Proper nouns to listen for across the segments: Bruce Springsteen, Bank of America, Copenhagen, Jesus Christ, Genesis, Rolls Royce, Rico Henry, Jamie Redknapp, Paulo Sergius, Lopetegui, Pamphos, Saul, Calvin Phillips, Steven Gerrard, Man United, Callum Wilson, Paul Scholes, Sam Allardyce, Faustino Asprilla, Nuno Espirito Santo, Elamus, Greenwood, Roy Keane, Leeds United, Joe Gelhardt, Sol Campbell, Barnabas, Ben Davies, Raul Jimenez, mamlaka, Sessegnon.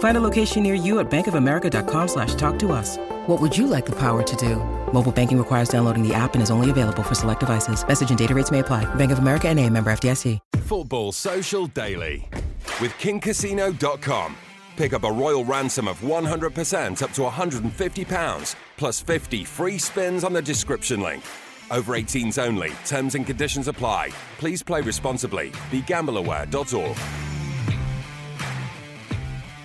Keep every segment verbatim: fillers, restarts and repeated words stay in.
Find a location near you at bankofamerica.com slash talk to us. What would you like the power to do? Mobile banking requires downloading the app and is only available for select devices. Message and data rates may apply. Bank of America N A, member F D I C. Football Social Daily with King Casino dot com. Pick up a royal ransom of one hundred percent up to one hundred fifty pounds, plus fifty free spins on the description link. Over eighteens only. Terms and conditions apply. Please play responsibly. Be Gamble Aware dot org.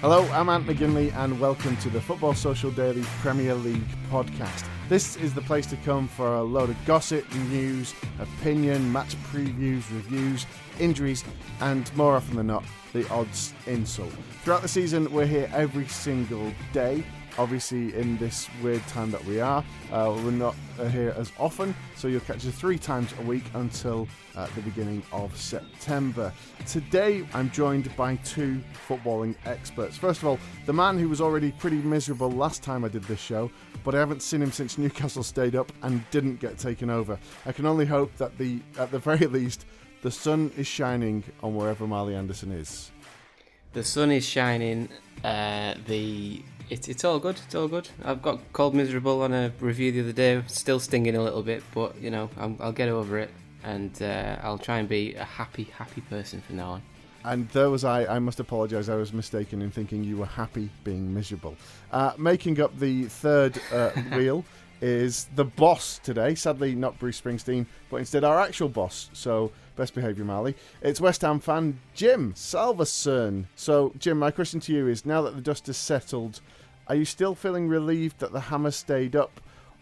Hello, I'm Ant McGinley and welcome to the Football Social Daily Premier League podcast. This is the place to come for a load of gossip, news, opinion, match previews, reviews, injuries and more often than not, the odds insult. Throughout the season we're here every single day. Obviously, in this weird time that we are, uh, we're not uh, here as often, so you'll catch us three times a week until uh, the beginning of September. Today, I'm joined by two footballing experts. First of all, the man who was already pretty miserable last time I did this show, but I haven't seen him since Newcastle stayed up and didn't get taken over. I can only hope that the, at the very least, the sun is shining on wherever Marley Anderson is. The sun is shining. Uh, the It's it's all good. It's all good. I've got called miserable on a review the other day. Still stinging a little bit, but you know I'm, I'll get over it, and uh, I'll try and be a happy, happy person from now on. And there was I. I must apologise. I was mistaken in thinking you were happy being miserable. Uh, making up the third uh, wheel is the boss today. Sadly, not Bruce Springsteen, but instead our actual boss. So best behaviour, Marley. It's West Ham fan Jim Salvesen. So Jim, my question to you is: now that the dust has settled, are you still feeling relieved that the hammer stayed up,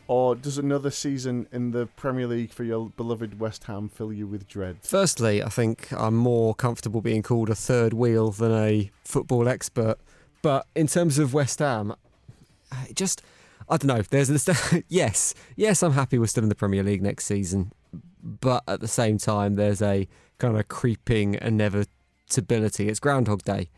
or does another season in the Premier League for your beloved West Ham fill you with dread? Firstly, I think I'm more comfortable being called a third wheel than a football expert. But in terms of West Ham, it just, I don't know. There's this, yes, yes, I'm happy we're still in the Premier League next season. But at the same time, there's a kind of creeping inevitability. It's Groundhog Day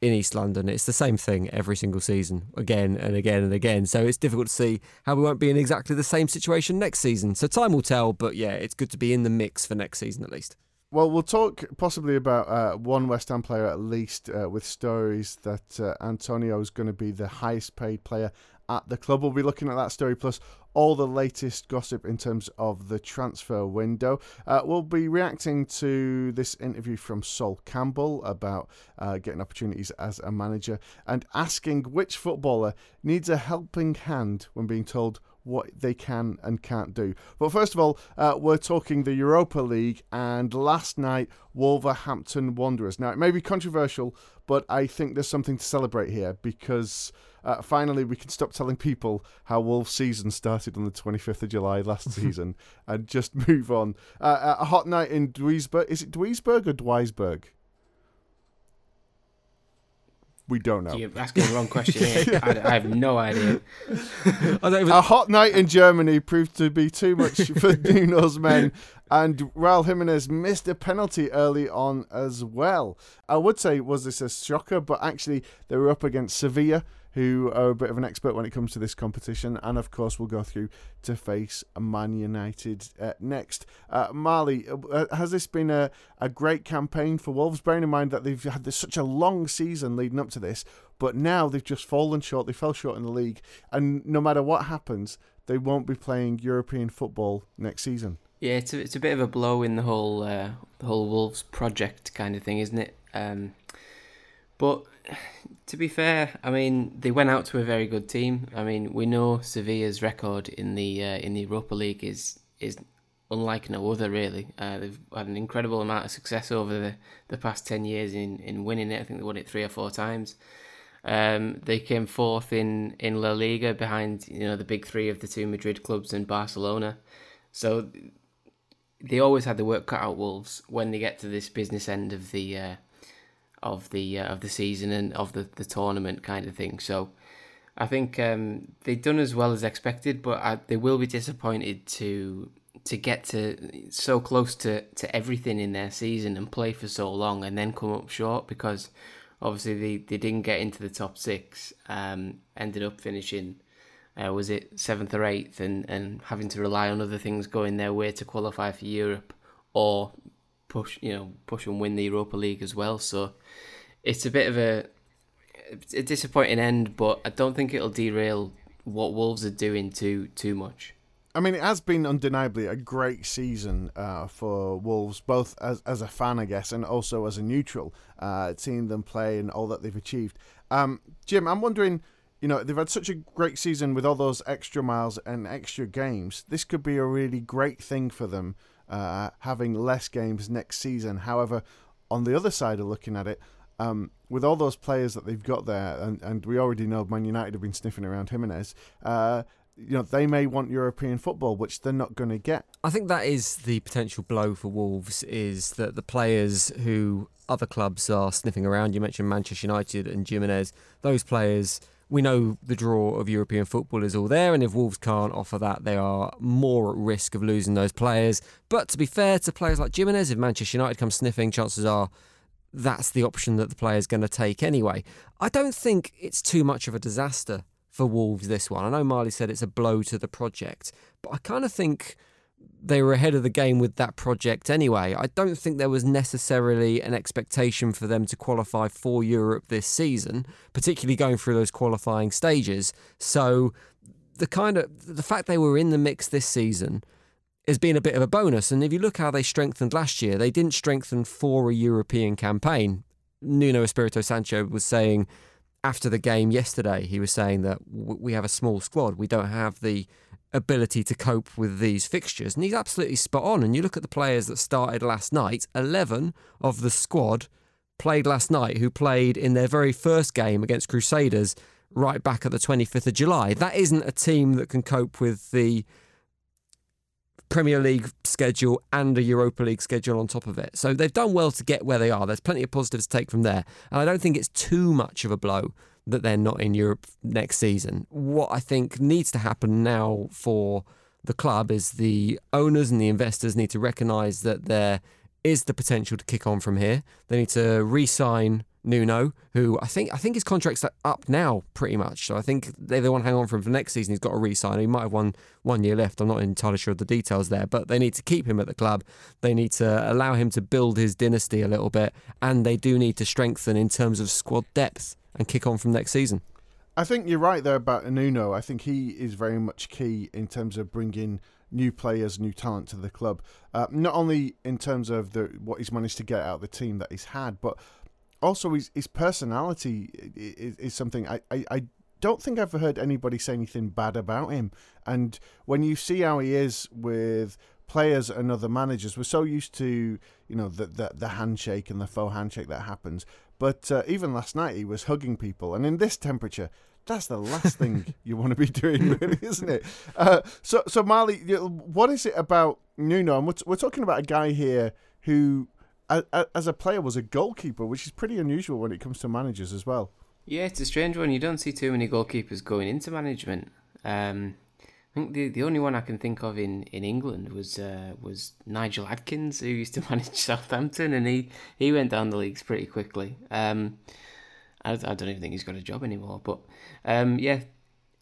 in East London. It's the same thing every single season, again and again and again. So it's difficult to see how we won't be in exactly the same situation next season. So time will tell, but yeah, it's good to be in the mix for next season at least. Well, we'll talk possibly about uh, one West Ham player at least uh, with stories that uh, Antonio is going to be the highest paid player at the club. We'll be looking at that story plus all the latest gossip in terms of the transfer window. Uh, we'll be reacting to this interview from Sol Campbell about uh, getting opportunities as a manager and asking which footballer needs a helping hand when being told what they can and can't do. But first of all, uh, we're talking the Europa League and last night, Wolverhampton Wanderers. Now, it may be controversial, but I think there's something to celebrate here because uh, finally we can stop telling people how Wolves' season started on the twenty-fifth of July last season and just move on. Uh, a hot night in Duisburg. Is it Duisburg or Duisburg? We don't know. You're asking the wrong question here. I, I have no idea. A hot night in Germany proved to be too much for Nuno's men, and Raul Jimenez missed a penalty early on as well. I would say, was this a shocker? But actually, they were up against Sevilla, who are a bit of an expert when it comes to this competition, and of course will go through to face Man United uh, next. Uh, Marley, uh, has this been a, a great campaign for Wolves? Bearing in mind that they've had this, such a long season leading up to this, but now they've just fallen short. They fell short in the league, and no matter what happens, they won't be playing European football next season. Yeah, it's a, it's a bit of a blow in the whole uh, the whole Wolves project kind of thing, isn't it? Um, but to be fair, I mean, they went out to a very good team. I mean, we know Sevilla's record in the uh, in the Europa League is is unlike no other, really. Uh, they've had an incredible amount of success over the, the past ten years in, in winning it. I think they won it three or four times. Um, they came fourth in, in La Liga behind, you know, the big three of the two Madrid clubs and Barcelona. So they always had the work cut out, Wolves, when they get to this business end of the uh, of the uh, of the season and of the, the tournament kind of thing. So I think um, they've done as well as expected, but I, they will be disappointed to to get to so close to, to everything in their season and play for so long and then come up short, because obviously they, they didn't get into the top six, um, ended up finishing, uh, was it seventh or eighth, and, and having to rely on other things going their way to qualify for Europe or push, you know, push and win the Europa League as well. So it's a bit of a, a disappointing end, but I don't think it'll derail what Wolves are doing too too much. I mean, it has been undeniably a great season uh, for Wolves, both as, as a fan, I guess, and also as a neutral, uh, seeing them play and all that they've achieved. Um, Jim, I'm wondering, you know, they've had such a great season with all those extra miles and extra games. This could be a really great thing for them, uh, having less games next season. However, on the other side of looking at it, Um, with all those players that they've got there, and, and we already know Man United have been sniffing around Jimenez, uh, you know, they may want European football, which they're not going to get. I think that is the potential blow for Wolves, is that the players who other clubs are sniffing around, you mentioned Manchester United and Jimenez, those players, we know the draw of European football is all there, and if Wolves can't offer that, they are more at risk of losing those players. But to be fair to players like Jimenez, if Manchester United come sniffing, chances are that's the option that the player's going to take anyway. I don't think it's too much of a disaster for Wolves, this one. I know Marley said it's a blow to the project, but I kind of think they were ahead of the game with that project anyway. I don't think there was necessarily an expectation for them to qualify for Europe this season, particularly going through those qualifying stages. So the kind of the fact they were in the mix this season has been a bit of a bonus. And if you look how they strengthened last year, they didn't strengthen for a European campaign. Nuno Espirito Santo was saying after the game yesterday, he was saying that we have a small squad. We don't have the ability to cope with these fixtures. And he's absolutely spot on. And you look at the players that started last night, eleven of the squad played last night, who played in their very first game against Crusaders right back at the twenty-fifth of July. That isn't a team that can cope with the Premier League schedule and a Europa League schedule on top of it. So they've done well to get where they are. There's plenty of positives to take from there. And I don't think it's too much of a blow that they're not in Europe next season. What I think needs to happen now for the club is the owners and the investors need to recognise that there is the potential to kick on from here. They need to re-sign Nuno, who I think I think his contract's up now pretty much. So I think they, they want to hang on for him for next season. He's got to re-sign. He might have one, one year left. I'm not entirely sure of the details there, but they need to keep him at the club. They need to allow him to build his dynasty a little bit, and they do need to strengthen in terms of squad depth and kick on from next season. I think you're right there about Nuno. I think he is very much key in terms of bringing new players, new talent to the club. Uh, not only in terms of the what he's managed to get out of the team that he's had, but also, his, his personality is, is something I, I, I don't think I've heard anybody say anything bad about him. And when you see how he is with players and other managers, we're so used to, you know, the the, the handshake and the faux handshake that happens. But uh, even last night, he was hugging people. And in this temperature, that's the last thing you want to be doing, really, isn't it? Uh, so, so Marley, what is it about Nuno? And we're, we're talking about a guy here who, as a player, was a goalkeeper, which is pretty unusual when it comes to managers as well. Yeah, it's a strange one. You don't see too many goalkeepers going into management. Um, I think the the only one I can think of in, in England was uh, was Nigel Adkins, who used to manage Southampton, and he, he went down the leagues pretty quickly. Um, I, I don't even think he's got a job anymore. But um, yeah,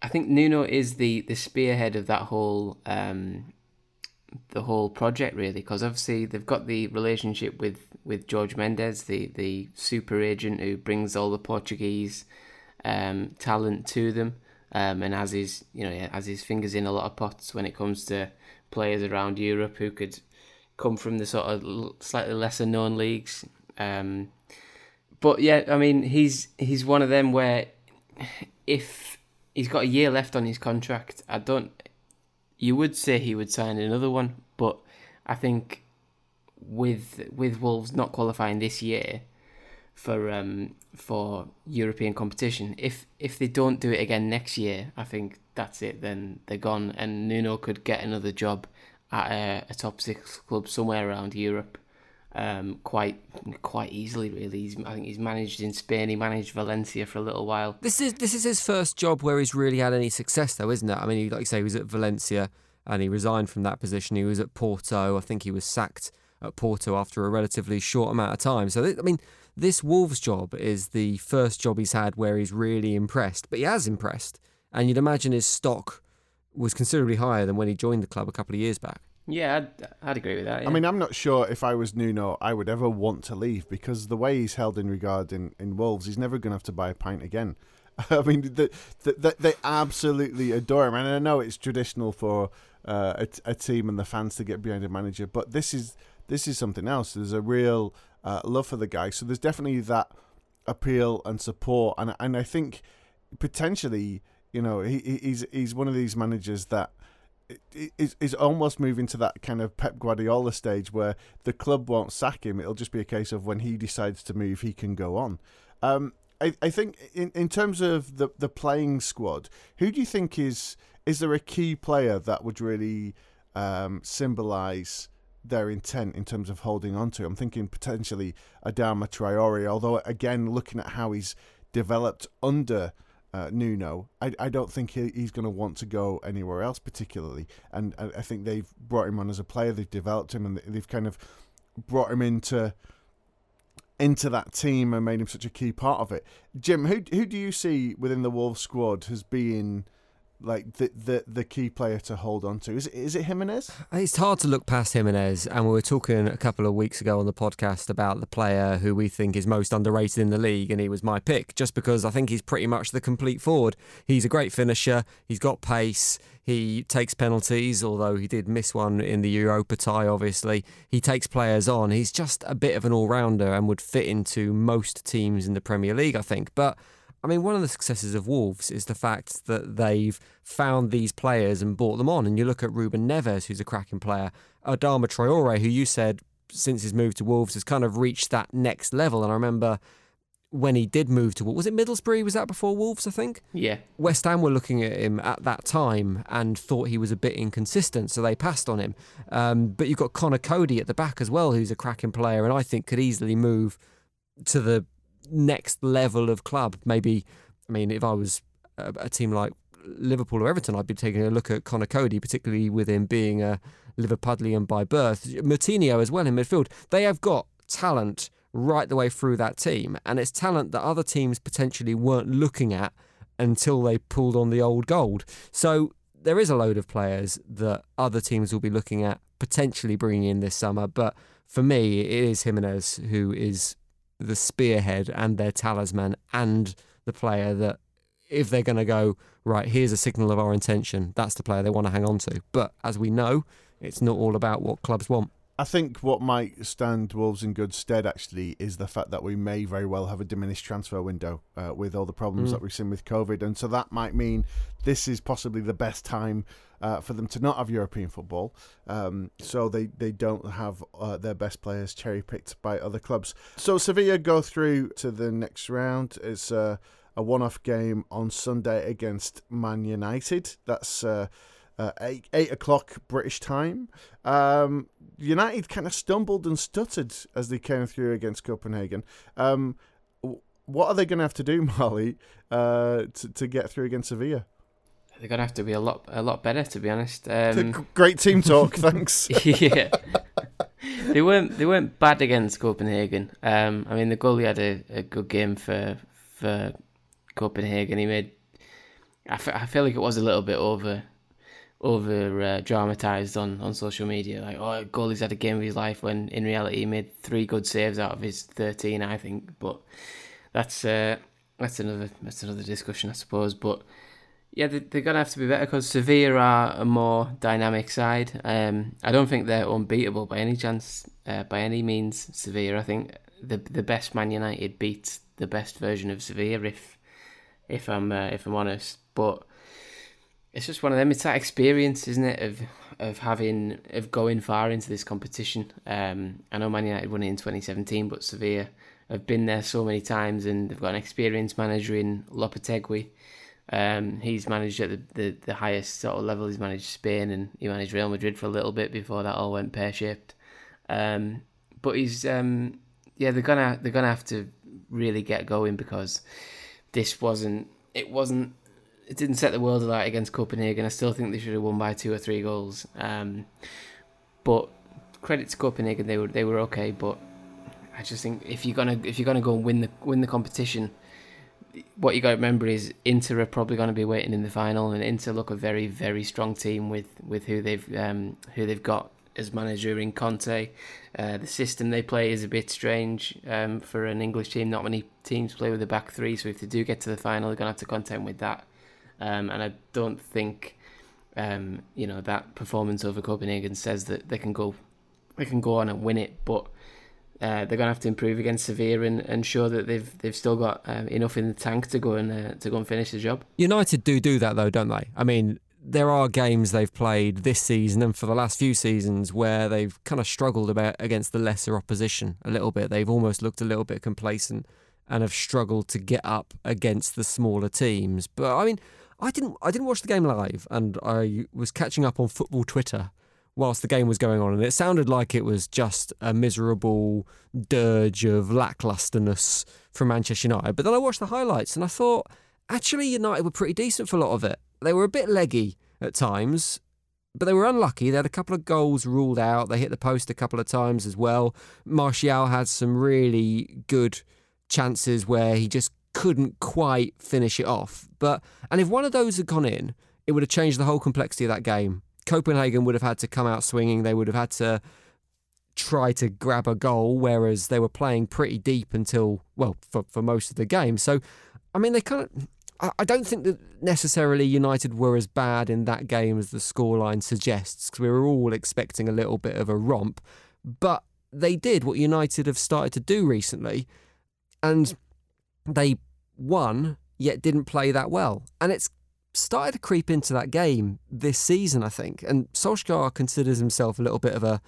I think Nuno is the, the spearhead of that whole Um, the whole project, really, because obviously they've got the relationship with, with Jorge Mendes, the, the super agent who brings all the Portuguese um, talent to them, um, and has his you know has his fingers in a lot of pots when it comes to players around Europe who could come from the sort of slightly lesser known leagues. Um, but yeah, I mean he's he's one of them where if he's got a year left on his contract, I don't. You would say he would sign another one, but I think with with Wolves not qualifying this year for um for European competition, if if they don't do it again next year, I think that's it. Then they're gone, and Nuno could get another job at a, a top six club somewhere around Europe, um, quite quite easily. Really, he's, I think he's managed in Spain. He managed Valencia for a little while. This is this is his first job where he's really had any success, though, isn't it? I mean, he, like you say, he was at Valencia and he resigned from that position. He was at Porto. I think he was sacked at Porto after a relatively short amount of time. So, I mean, this Wolves job is the first job he's had where he's really impressed, but he has impressed. And you'd imagine his stock was considerably higher than when he joined the club a couple of years back. Yeah, I'd, I'd agree with that. Yeah. I mean, I'm not sure if I was Nuno, I would ever want to leave, because the way he's held in regard in, in Wolves, he's never going to have to buy a pint again. I mean, the, the, the, they absolutely adore him. And I know it's traditional for uh, a, a team and the fans to get behind a manager, but this is... This is something else. There's a real uh, love for the guy. So there's definitely that appeal and support. And and I think potentially, you know, he he's he's one of these managers that is is almost moving to that kind of Pep Guardiola stage where the club won't sack him. It'll just be a case of when he decides to move, he can go on. Um, I, I think in, in terms of the, the playing squad, who do you think is, is there a key player that would really um, symbolise their intent in terms of holding on to? I'm thinking potentially Adama Traore, although again, looking at how he's developed under uh, Nuno, I, I don't think he, he's going to want to go anywhere else particularly, and I, I think they've brought him on as a player, they've developed him, and they've kind of brought him into into that team and made him such a key part of it. Jim, who who do you see within the Wolves squad as being like the, the the key player to hold on to? Is it, is it Jimenez? It's hard to look past Jimenez, and we were talking a couple of weeks ago on the podcast about the player who we think is most underrated in the league, and he was my pick, just because I think he's pretty much the complete forward. He's a great finisher, he's got pace, he takes penalties, although he did miss one in the Europa tie, obviously. He takes players on, he's just a bit of an all-rounder and would fit into most teams in the Premier League, I think. But I mean, one of the successes of Wolves is the fact that they've found these players and bought them on. And you look at Ruben Neves, who's a cracking player, Adama Traore, who you said, since his move to Wolves, has kind of reached that next level. And I remember when he did move to, what was it, Middlesbrough? Was that before Wolves, I think? Yeah. West Ham were looking at him at that time and thought he was a bit inconsistent, so they passed on him. Um, but you've got Conor Cody at the back as well, who's a cracking player and I think could easily move to the next level of club. Maybe, I mean, if I was a, a team like Liverpool or Everton, I'd be taking a look at Conor Cody, particularly with him being a Liverpudlian by birth. Martinho as well in midfield. They have got talent right the way through that team, and it's talent that other teams potentially weren't looking at until they pulled on the old gold. So there is a load of players that other teams will be looking at potentially bringing in this summer, but for me it is Jimenez who is the spearhead and their talisman, and the player that if they're going to go, right, here's a signal of our intention, that's the player they want to hang on to. But as we know, it's not all about what clubs want. I think what might stand Wolves in good stead actually is the fact that we may very well have a diminished transfer window uh, with all the problems mm. that we've seen with COVID, and so that might mean this is possibly the best time uh, for them to not have European football, um, so they, they don't have uh, their best players cherry-picked by other clubs. So Sevilla go through to the next round. It's uh, a one-off game on Sunday against Man United. That's... Uh, Uh, eight, eight o'clock British time. Um, United kind of stumbled and stuttered as they came through against Copenhagen. Um, what are they going to have to do, Marley, uh, to, to get through against Sevilla? They're going to have to be a lot a lot better, to be honest. Um, great team talk, thanks. Yeah, they weren't they weren't bad against Copenhagen. Um, I mean, the goalie had a, a good game for for Copenhagen. He made. I, f- I feel like it was a little bit over. over uh, dramatised on, on social media, like, oh, goalie's had a game of his life, when in reality he made three good saves out of his thirteen, I think. But that's uh, that's another that's another discussion, I suppose. But yeah, they, they're gonna have to be better, because Sevilla are a more dynamic side. Um, I don't think they're unbeatable by any chance, uh, by any means. Sevilla, I think the the best Man United beats the best version of Sevilla, if if I'm uh, if I'm honest, but. It's just one of them. It's that experience, isn't it, of of having of going far into this competition. Um, I know Man United won it in twenty seventeen, but Sevilla have been there so many times, and they've got an experienced manager in Lopetegui. Um, he's managed at the, the, the highest sort of level. He's managed Spain, and he managed Real Madrid for a little bit before that all went pear-shaped. Um, but he's um, yeah, they're gonna they're gonna have to really get going, because this wasn't it wasn't. It didn't set the world alight against Copenhagen. I still think they should have won by two or three goals. Um, but credit to Copenhagen, they were they were okay. But I just think if you're gonna if you're gonna go and win the win the competition, what you got to remember is Inter are probably going to be waiting in the final, and Inter look a very very strong team with with who they've um, who they've got as manager in Conte. Uh, the system they play is a bit strange um, for an English team. Not many teams play with a back three, so if they do get to the final, they're going to have to contend with that. Um, and I don't think, um, you know, that performance over Copenhagen says that they can go, they can go on and win it. But uh, they're gonna have to improve against Sevilla and, and show that they've they've still got um, enough in the tank to go and uh, to go and finish the job. United do do that though, don't they? I mean, there are games they've played this season and for the last few seasons where they've kind of struggled about against the lesser opposition a little bit. They've almost looked a little bit complacent and have struggled to get up against the smaller teams. But I mean, I didn't I didn't watch the game live, and I was catching up on football Twitter whilst the game was going on, and it sounded like it was just a miserable dirge of lacklusterness from Manchester United. But then I watched the highlights and I thought, actually United were pretty decent for a lot of it. They were a bit leggy at times, but they were unlucky. They had a couple of goals ruled out. They hit the post a couple of times as well. Martial had some really good chances where he just couldn't quite finish it off. But and if one of those had gone in, it would have changed the whole complexity of that game. Copenhagen would have had to come out swinging. They would have had to try to grab a goal, whereas they were playing pretty deep until, well, for, for most of the game. So, I mean, they kind of... I, I don't think that necessarily United were as bad in that game as the scoreline suggests, because we were all expecting a little bit of a romp. But they did what United have started to do recently, and they won, yet didn't play that well. And it's started to creep into that game this season, I think. And Solskjaer considers himself a little bit of a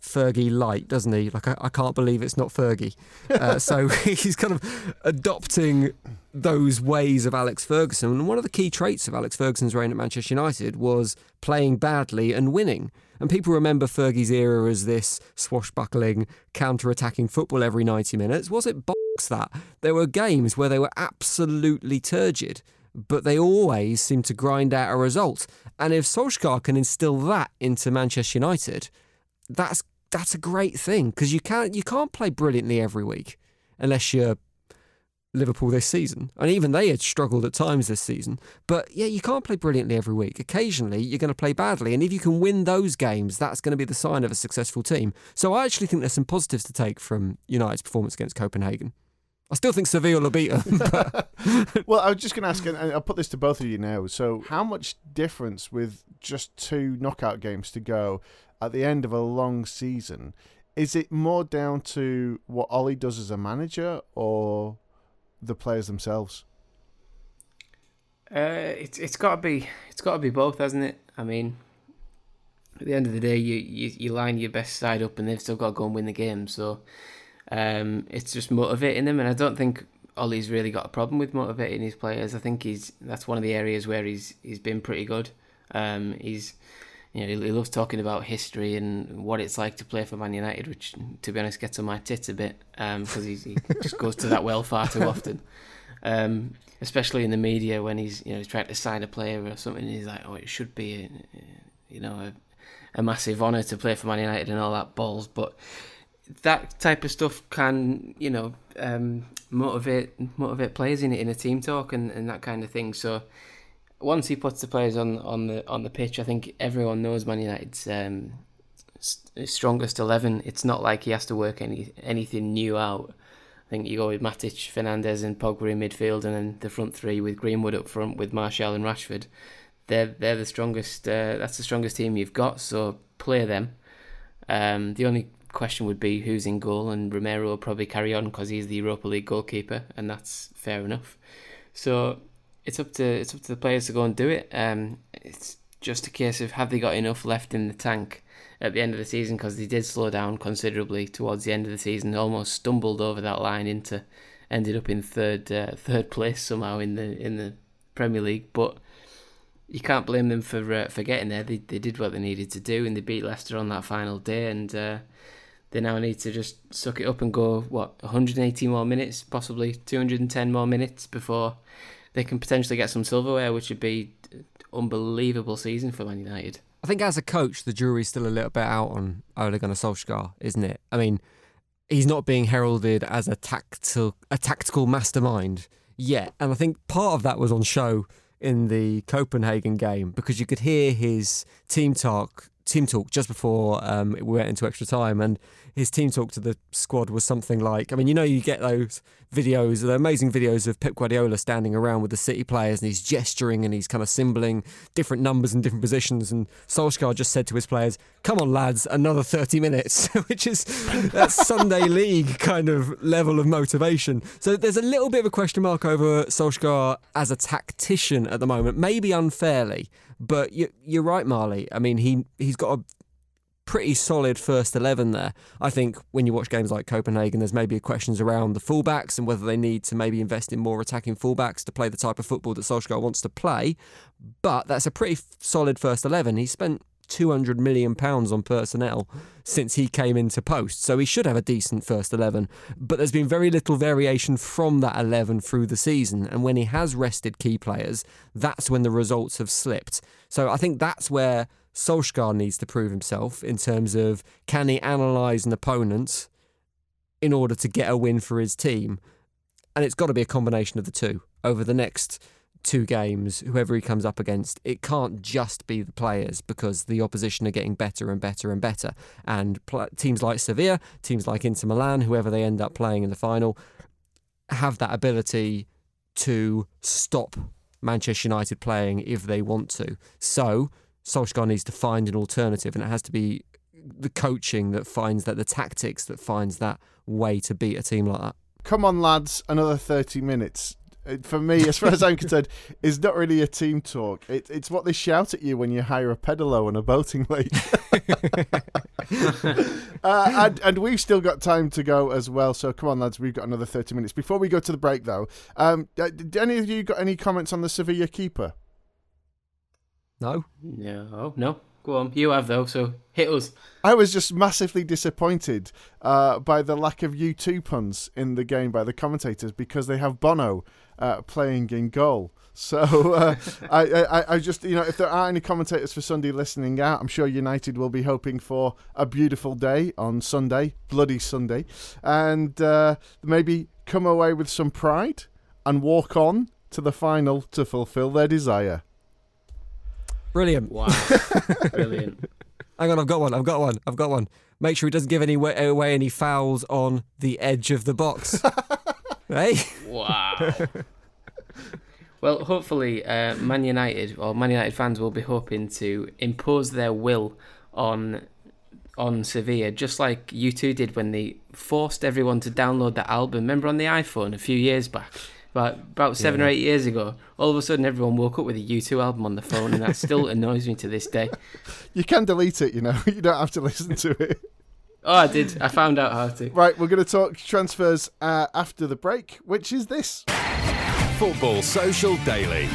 Fergie light, doesn't he? Like, I, I can't believe it's not Fergie. Uh, so he's kind of adopting those ways of Alex Ferguson. And one of the key traits of Alex Ferguson's reign at Manchester United was playing badly and winning. And people remember Fergie's era as this swashbuckling, counter-attacking football every ninety minutes. Was it bollocks that? There were games where they were absolutely turgid, but they always seemed to grind out a result. And if Solskjaer can instill that into Manchester United, that's that's a great thing, because you can't you can't play brilliantly every week unless you're Liverpool this season. And even they had struggled at times this season. But yeah, you can't play brilliantly every week. Occasionally, you're going to play badly. And if you can win those games, that's going to be the sign of a successful team. So I actually think there's some positives to take from United's performance against Copenhagen. I still think Sevilla will beat them. But... well, I was just going to ask, and I'll put this to both of you now. So how much difference with just two knockout games to go at the end of a long season? Is it more down to what Ollie does as a manager or the players themselves? Uh, it's it's got to be it's got to be both, hasn't it? I mean, at the end of the day, you, you you line your best side up, and they've still got to go and win the game. So um, it's just motivating them, and I don't think Ollie's really got a problem with motivating his players. I think he's that's one of the areas where he's he's been pretty good. Um, he's you know he, he loves talking about history and what it's like to play for Man United, which, to be honest, gets on my tits a bit because um, he just goes to that well far too often, um, especially in the media when he's you know he's trying to sign a player or something. And he's like, oh, it should be a, you know a, a massive honour to play for Man United and all that balls, but that type of stuff can you know um, motivate motivate players in in a team talk and, and that kind of thing. So once he puts the players on, on the on the pitch, I think everyone knows Man United's um, st- strongest eleven. It's not like he has to work any anything new out. I think you go with Matic, Fernandes, and Pogba in midfield, and then the front three with Greenwood up front with Martial and Rashford. They're they're the strongest. Uh, that's the strongest team you've got. So play them. Um, the only question would be who's in goal, and Romero will probably carry on because he's the Europa League goalkeeper, and that's fair enough. So. It's up to it's up to the players to go and do it. Um, it's just a case of have they got enough left in the tank at the end of the season, because they did slow down considerably towards the end of the season, almost stumbled over that line into, ended up in third uh, third place somehow in the in the Premier League. But you can't blame them for uh, for getting there. They they did what they needed to do, and they beat Leicester on that final day, and uh, they now need to just suck it up and go, what, one hundred eighty more minutes, possibly two hundred ten more minutes before they can potentially get some silverware, which would be an unbelievable season for Man United. I think as a coach, the jury's still a little bit out on Ole Gunnar Solskjaer, isn't it? I mean, he's not being heralded as a tactical a tactical mastermind yet. And I think part of that was on show in the Copenhagen game, because you could hear his team talk team talk just before um, we went into extra time, and his team talk to the squad was something like, I mean, you know, you get those videos, the amazing videos of Pep Guardiola standing around with the City players, and he's gesturing and he's kind of symboling different numbers and different positions, and Solskjaer just said to his players, come on lads, another thirty minutes, which is that Sunday league kind of level of motivation. So there's a little bit of a question mark over Solskjaer as a tactician at the moment, maybe unfairly. But you, you're right, Marley. I mean, he, he's got a pretty solid first eleven there. I think when you watch games like Copenhagen, there's maybe questions around the fullbacks and whether they need to maybe invest in more attacking fullbacks to play the type of football that Solskjaer wants to play. But that's a pretty solid first eleven. He spent two hundred million pounds on personnel since he came into post, so he should have a decent first eleven. But there's been very little variation from that eleven through the season, and when he has rested key players, that's when the results have slipped. So I think that's where Solskjaer needs to prove himself, in terms of can he analyse an opponent in order to get a win for his team. And it's got to be a combination of the two over the next two games, whoever he comes up against. It can't just be the players, because the opposition are getting better and better and better, and pl- teams like Sevilla, teams like Inter Milan, whoever they end up playing in the final, have that ability to stop Manchester United playing if they want to. So Solskjaer needs to find an alternative, and it has to be the coaching that finds that, the tactics that finds that way to beat a team like that. Come on lads, another thirty minutes. For me, as far as I'm concerned, is not really a team talk. It, it's what they shout at you when you hire a pedalo and a boating league. uh, and, and we've still got time to go as well. So come on, lads, we've got another thirty minutes. Before we go to the break, though, um, did any of you got any comments on the Sevilla keeper? No. No. No. Go on. You have, though, so hit us. I was just massively disappointed uh, by the lack of U two puns in the game by the commentators, because they have Bono Uh, playing in goal. So uh, I, I, I just, you know, if there are any commentators for Sunday listening out, I'm sure United will be hoping for a beautiful day on Sunday, bloody Sunday, and uh, maybe come away with some pride and walk on to the final to fulfil their desire. Brilliant. Wow. Brilliant. Hang on, I've got one, I've got one, I've got one. Make sure he doesn't give any way, away any fouls on the edge of the box. Hey. Wow. Well, hopefully uh, Man United or Man United fans will be hoping to impose their will on on Sevilla, just like U two did when they forced everyone to download that album. Remember on the iPhone a few years back, about, about seven yeah. or eight years ago, all of a sudden everyone woke up with a U two album on the phone, and that still annoys me to this day. You can delete it, you know. You don't have to listen to it. Oh, I did. I found out how to. Right, we're going to talk transfers uh, after the break, which is this. Football Social Daily.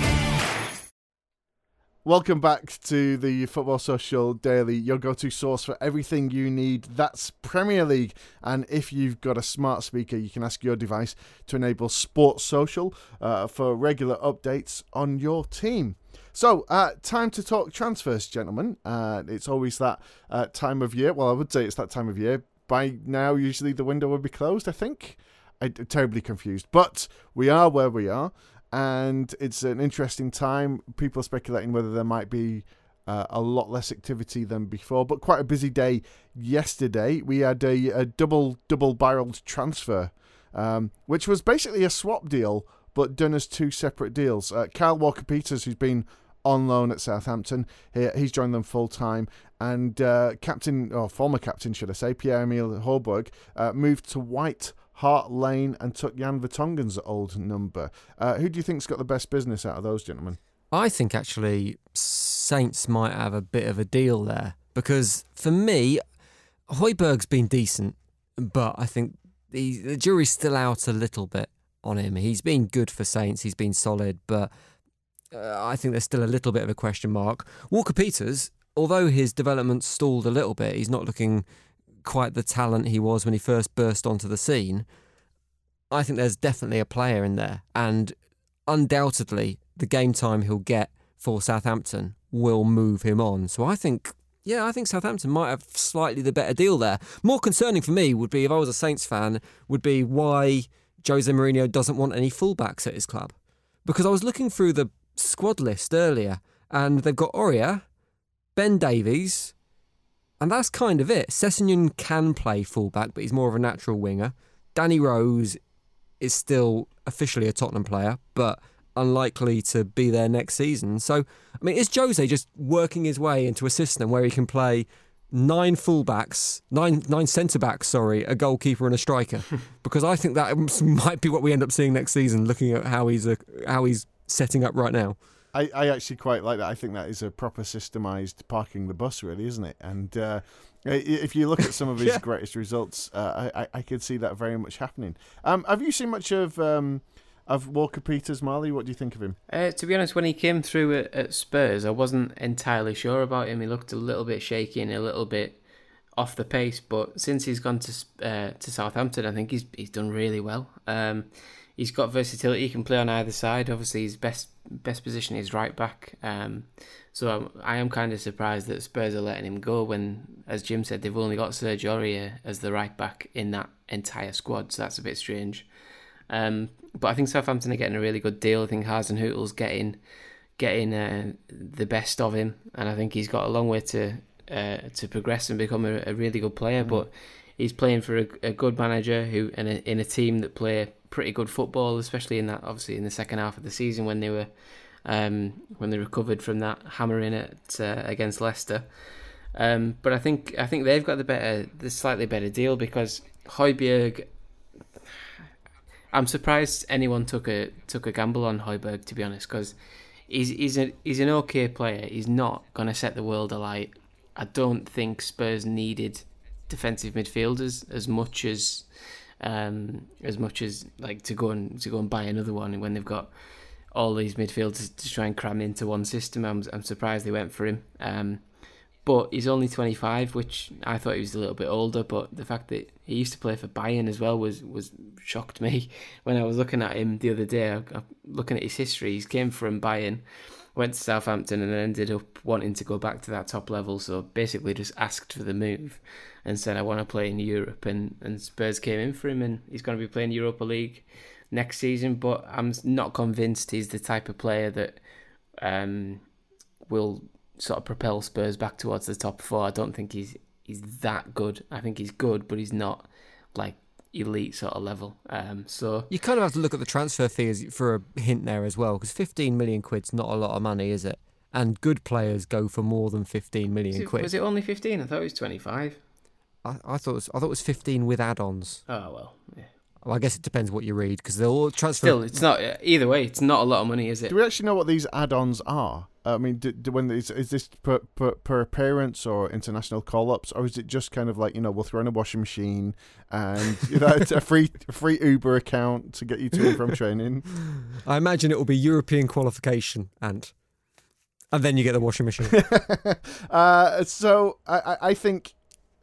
Welcome back to the Football Social Daily, your go-to source for everything you need. That's Premier League. And if you've got a smart speaker, you can ask your device to enable Sports Social uh, for regular updates on your team. So, uh, time to talk transfers, gentlemen. Uh, it's always that uh, time of year. Well, I would say it's that time of year. By now, usually the window would be closed, I think. I'm terribly confused. But we are where we are, and it's an interesting time. People are speculating whether there might be uh, a lot less activity than before, but quite a busy day yesterday. We had a, a double, double-barreled transfer, um, which was basically a swap deal, but done as two separate deals. Uh, Kyle Walker-Peters, who's been on loan at Southampton, he, he's joined them full-time, and uh, captain, or former captain, should I say, Pierre-Emile Højbjerg, uh, moved to White Hart Lane and took Jan Vertonghen's old number. Uh, who do you think's got the best business out of those gentlemen? I think actually Saints might have a bit of a deal there, because for me, Højbjerg's been decent, but I think he, the jury's still out a little bit on him. He's been good for Saints, he's been solid, but uh, I think there's still a little bit of a question mark. Walker-Peters, although his development stalled a little bit, he's not looking quite the talent he was when he first burst onto the scene. I think there's definitely a player in there, and undoubtedly the game time he'll get for Southampton will move him on. So I think, yeah, I think Southampton might have slightly the better deal there. More concerning for me would be, if I was a Saints fan, would be why Jose Mourinho doesn't want any fullbacks at his club. Because I was looking through the squad list earlier, and they've got Oria, Ben Davies, and that's kind of it. Sessegnon can play fullback, but he's more of a natural winger. Danny Rose is still officially a Tottenham player, but unlikely to be there next season. So, I mean, is Jose just working his way into a system where he can play nine fullbacks, nine nine centre-backs, sorry, a goalkeeper and a striker? Because I think that might be what we end up seeing next season, looking at how he's a, how he's setting up right now. I, I actually quite like that. I think that is a proper systemised parking the bus, really, isn't it? And uh, if you look at some of his yeah. greatest results, uh, I, I could see that very much happening. Um, have you seen much of um, of Walker-Peters, Marley? What do you think of him? Uh, to be honest, when he came through at, at Spurs, I wasn't entirely sure about him. He looked a little bit shaky and a little bit off the pace, but since he's gone to uh, to Southampton, I think he's he's done really well. Um, He's got versatility. He can play on either side. Obviously, his best best position is right back. Um, so I'm, I am kind of surprised that Spurs are letting him go when, as Jim said, they've only got Serge Aurier as the right back in that entire squad. So that's a bit strange. Um, but I think Southampton are getting a really good deal. I think Hasenhutl's getting getting uh, the best of him, and I think he's got a long way to uh, to progress and become a, a really good player. Mm-hmm. But he's playing for a, a good manager who in a, in a team that play pretty good football, especially in that obviously in the second half of the season when they were um, when they recovered from that hammering at uh, against Leicester. Um, but I think I think they've got the better the slightly better deal, because Højbjerg, I'm surprised anyone took a took a gamble on Højbjerg, to be honest, because he's he's a, he's an okay player. He's not going to set the world alight. I don't think Spurs needed defensive midfielders as much as Um, as much as like to go and to go and buy another one when they've got all these midfielders to try and cram into one system. I'm I'm surprised they went for him. Um, but he's only twenty-five, which I thought he was a little bit older. But the fact that he used to play for Bayern as well was was shocked me when I was looking at him the other day. I, I, looking at his history, he came from Bayern, went to Southampton, and ended up wanting to go back to that top level. So basically, just asked for the move and said, I want to play in Europe, and, and Spurs came in for him, and he's going to be playing Europa League next season, but I'm not convinced he's the type of player that um, will sort of propel Spurs back towards the top four. I don't think he's he's that good. I think he's good, but he's not like elite sort of level. Um, so you kind of have to look at the transfer fees for a hint there as well, because fifteen million quid's not a lot of money, is it? And good players go for more than fifteen million quid. Was it only fifteen? I thought it was twenty-five. I, I thought it was, I thought it was fifteen with add-ons. Oh well, yeah. Well, I guess it depends what you read, because they're all transfer. Still, it's not either way. It's not a lot of money, is it? Do we actually know what these add-ons are? I mean, do, do, when is, is this per, per, per appearance or international call-ups, or is it just kind of like, you know, we'll throw in a washing machine and you know, a free a free Uber account to get you to and from training? I imagine it will be European qualification and. And then you get the washing machine. uh, so I, I think.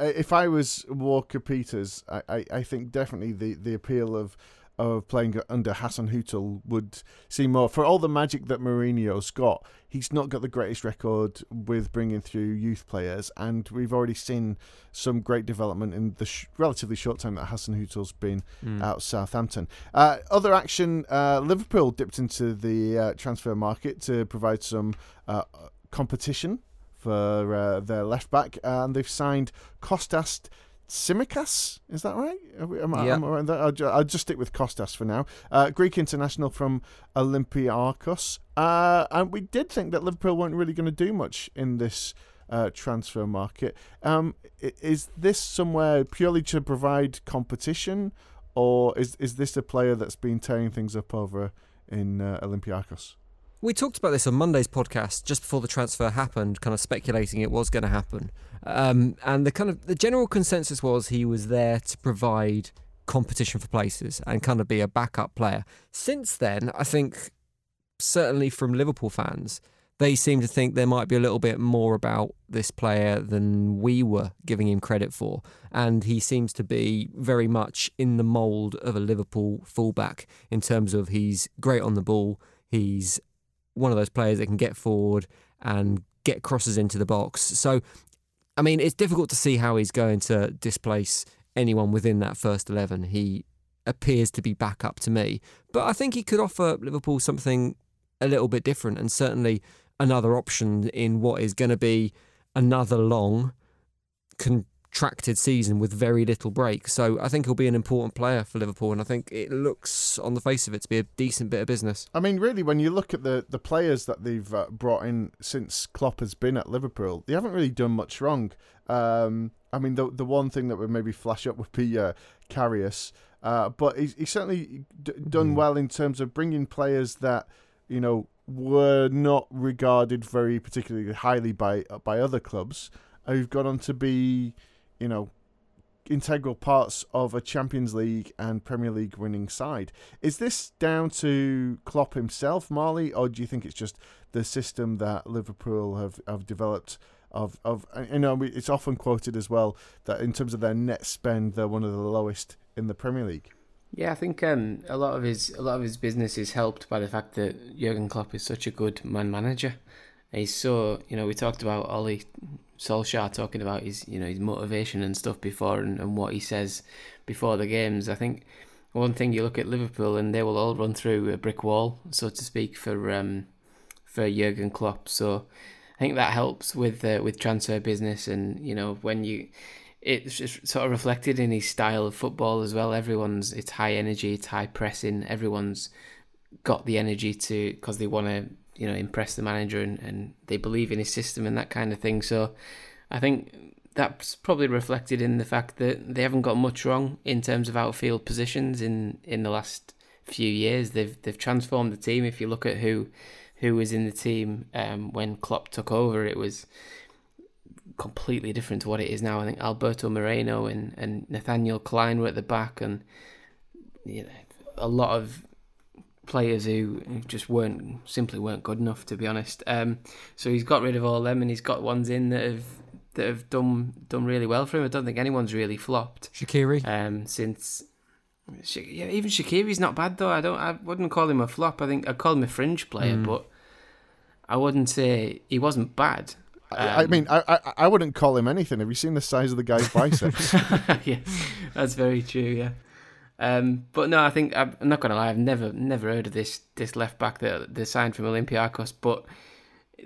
If I was Walker-Peters, I, I, I think definitely the, the appeal of of playing under Hasenhüttl would seem more. For all the magic that Mourinho's got, he's not got the greatest record with bringing through youth players, and we've already seen some great development in the sh- relatively short time that Hasenhüttl's been mm. out Southampton. Uh, other action, uh, Liverpool dipped into the uh, transfer market to provide some uh, competition for uh, their left back, uh, and they've signed Kostas Tsimikas. Is that right? Am I, yeah. am I right? I'll, ju- I'll just stick with Kostas for now. Uh, Greek international from Olympiacos, uh, and we did think that Liverpool weren't really going to do much in this uh, transfer market. Um, is this somewhere purely to provide competition, or is is this a player that's been tearing things up over in uh, Olympiacos? We talked about this on Monday's podcast just before the transfer happened, kind of speculating it was going to happen. Um, and the kind of the general consensus was he was there to provide competition for places and kind of be a backup player. Since then, I think certainly from Liverpool fans, they seem to think there might be a little bit more about this player than we were giving him credit for. And he seems to be very much in the mould of a Liverpool fullback in terms of he's great on the ball, he's one of those players that can get forward and get crosses into the box. So, I mean, it's difficult to see how he's going to displace anyone within that first eleven. He appears to be back up to me. But I think he could offer Liverpool something a little bit different, and certainly another option in what is going to be another long contracted season with very little break. So I think he'll be an important player for Liverpool, and I think it looks on the face of it to be a decent bit of business. I mean, really, when you look at the, the players that they've uh, brought in since Klopp has been at Liverpool, they haven't really done much wrong. Um, I mean, the the one thing that would maybe flash up would be uh, Karius, uh, but he's, he's certainly d- done mm. well in terms of bringing players that, you know, were not regarded very particularly highly by by other clubs, who've gone on to be, you know, integral parts of a Champions League and Premier League winning side. Is this down to Klopp himself, Marley, or do you think it's just the system that Liverpool have, have developed? Of of you know, it's often quoted as well that in terms of their net spend, they're one of the lowest in the Premier League. Yeah, I think um, a lot of his a lot of his business is helped by the fact that Jurgen Klopp is such a good man manager. He's so, you know, we talked about Ollie Solskjaer talking about his, you know, his motivation and stuff before, and, and what he says before the games. I think one thing, you look at Liverpool and they will all run through a brick wall, so to speak, for um, for Jurgen Klopp. So I think that helps with uh, with transfer business, and you know, when you. It's just sort of reflected in his style of football as well. Everyone's, it's high energy, it's high pressing. Everyone's got the energy to, because they want to, you know, impress the manager, and, and they believe in his system and that kind of thing. So I think that's probably reflected in the fact that they haven't got much wrong in terms of outfield positions in, in the last few years. They've they've transformed the team. If you look at who who was in the team um, when Klopp took over, it was completely different to what it is now. I think Alberto Moreno and, and Nathaniel Klein were at the back, and you know, a lot of players who just weren't simply weren't good enough, to be honest. Um, so he's got rid of all them, and he's got ones in that have that have done done really well for him. I don't think anyone's really flopped. Shaqiri, um, since yeah, even Shaqiri's not bad though. I don't, I wouldn't call him a flop. I think I'd call him a fringe player, mm. but I wouldn't say he wasn't bad. Um, I mean, I, I I wouldn't call him anything. Have you seen the size of the guy's biceps? Yeah, that's very true, yeah. Um, but no, I think, I'm not going to lie, I've never never heard of this this left-back that they signed from Olympiacos, but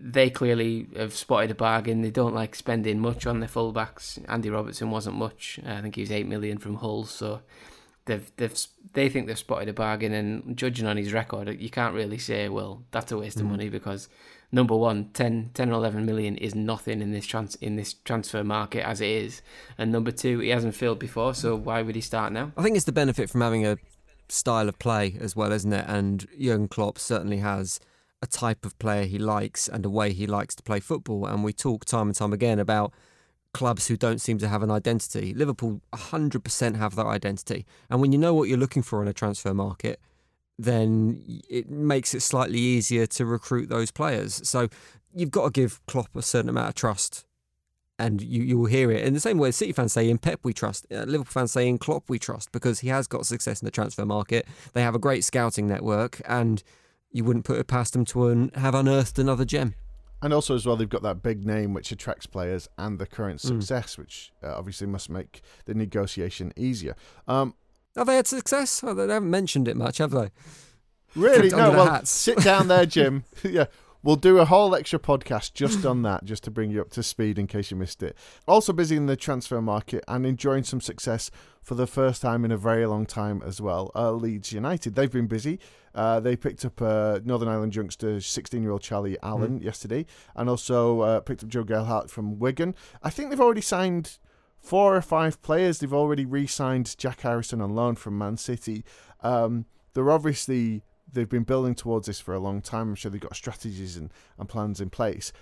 they clearly have spotted a bargain. They don't like spending much on their full-backs. Andy Robertson wasn't much. I think he was eight million from Hull, so they've, they've, they think they've spotted a bargain, and judging on his record, you can't really say, well, that's a waste mm. of money, because... Number one, ten, ten or eleven million is nothing in this trans in this transfer market as it is. And number two, he hasn't failed before, so why would he start now? I think it's the benefit from having a style of play as well, isn't it? And Jurgen Klopp certainly has a type of player he likes and a way he likes to play football. And we talk time and time again about clubs who don't seem to have an identity. Liverpool one hundred percent have that identity. And when you know what you're looking for in a transfer market, then it makes it slightly easier to recruit those players. So you've got to give Klopp a certain amount of trust, and you, you will hear it. In the same way City fans say, in Pep we trust, Liverpool fans say, in Klopp we trust, because he has got success in the transfer market. They have a great scouting network, and you wouldn't put it past them to un- have unearthed another gem. And also as well, they've got that big name which attracts players and the current success, mm. which uh, obviously must make the negotiation easier. Um, Have they had success? Oh, they haven't mentioned it much, have they? Really? No, well, sit down there, Jim. Yeah, we'll do a whole extra podcast just on that, just to bring you up to speed in case you missed it. Also busy in the transfer market and enjoying some success for the first time in a very long time as well. Uh, Leeds United, they've been busy. Uh, they picked up uh, Northern Ireland youngster sixteen-year-old Charlie Allen mm. yesterday, and also uh, picked up Joe Gelhardt from Wigan. I think they've already signed... Four or five players. They've already re-signed Jack Harrison on loan from Man City. Um, they're obviously they've been building towards this for a long time. I'm sure they've got strategies and, and plans in place.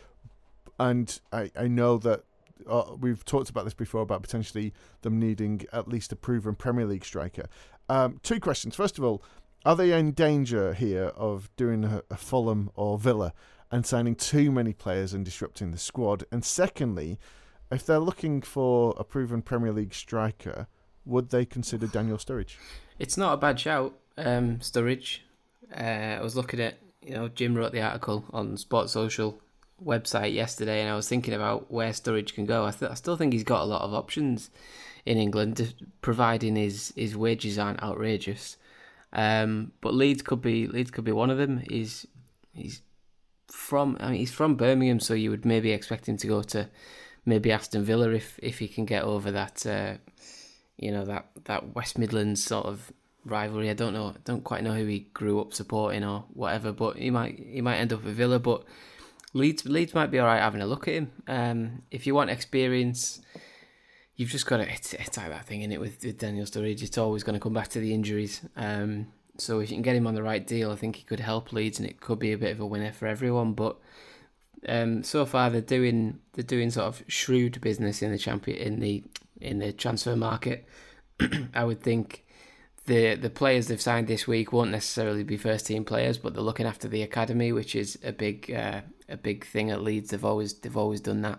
And I, I know that uh, we've talked about this before, about potentially them needing at least a proven Premier League striker. Um, two questions. First of all, are they in danger here of doing a, a Fulham or Villa and signing too many players and disrupting the squad? And secondly, if they're looking for a proven Premier League striker, would they consider Daniel Sturridge? It's not a bad shout, um, Sturridge. Uh, I was looking at, you know, Jim wrote the article on Sports Social website yesterday, and I was thinking about where Sturridge can go. I, th- I still think he's got a lot of options in England, providing his, his wages aren't outrageous. Um, but Leeds could be Leeds could be one of them. He's he's from I mean he's from Birmingham, so you would maybe expect him to go to maybe Aston Villa if if he can get over that uh, you know that, that West Midlands sort of rivalry. I don't know, don't quite know who he grew up supporting or whatever, but he might he might end up at Villa. But Leeds Leeds might be all right having a look at him. Um, if you want experience, you've just got to, it's, it's like that thing, isn't it, with, with Daniel Sturridge, it's always going to come back to the injuries. Um, so if you can get him on the right deal, I think he could help Leeds, and it could be a bit of a winner for everyone. But um, so far they're doing they're doing sort of shrewd business in the champion in the in the transfer market. I would think the the players they've signed this week won't necessarily be first team players, but they're looking after the academy, which is a big uh, a big thing at Leeds. They've always they've always done that.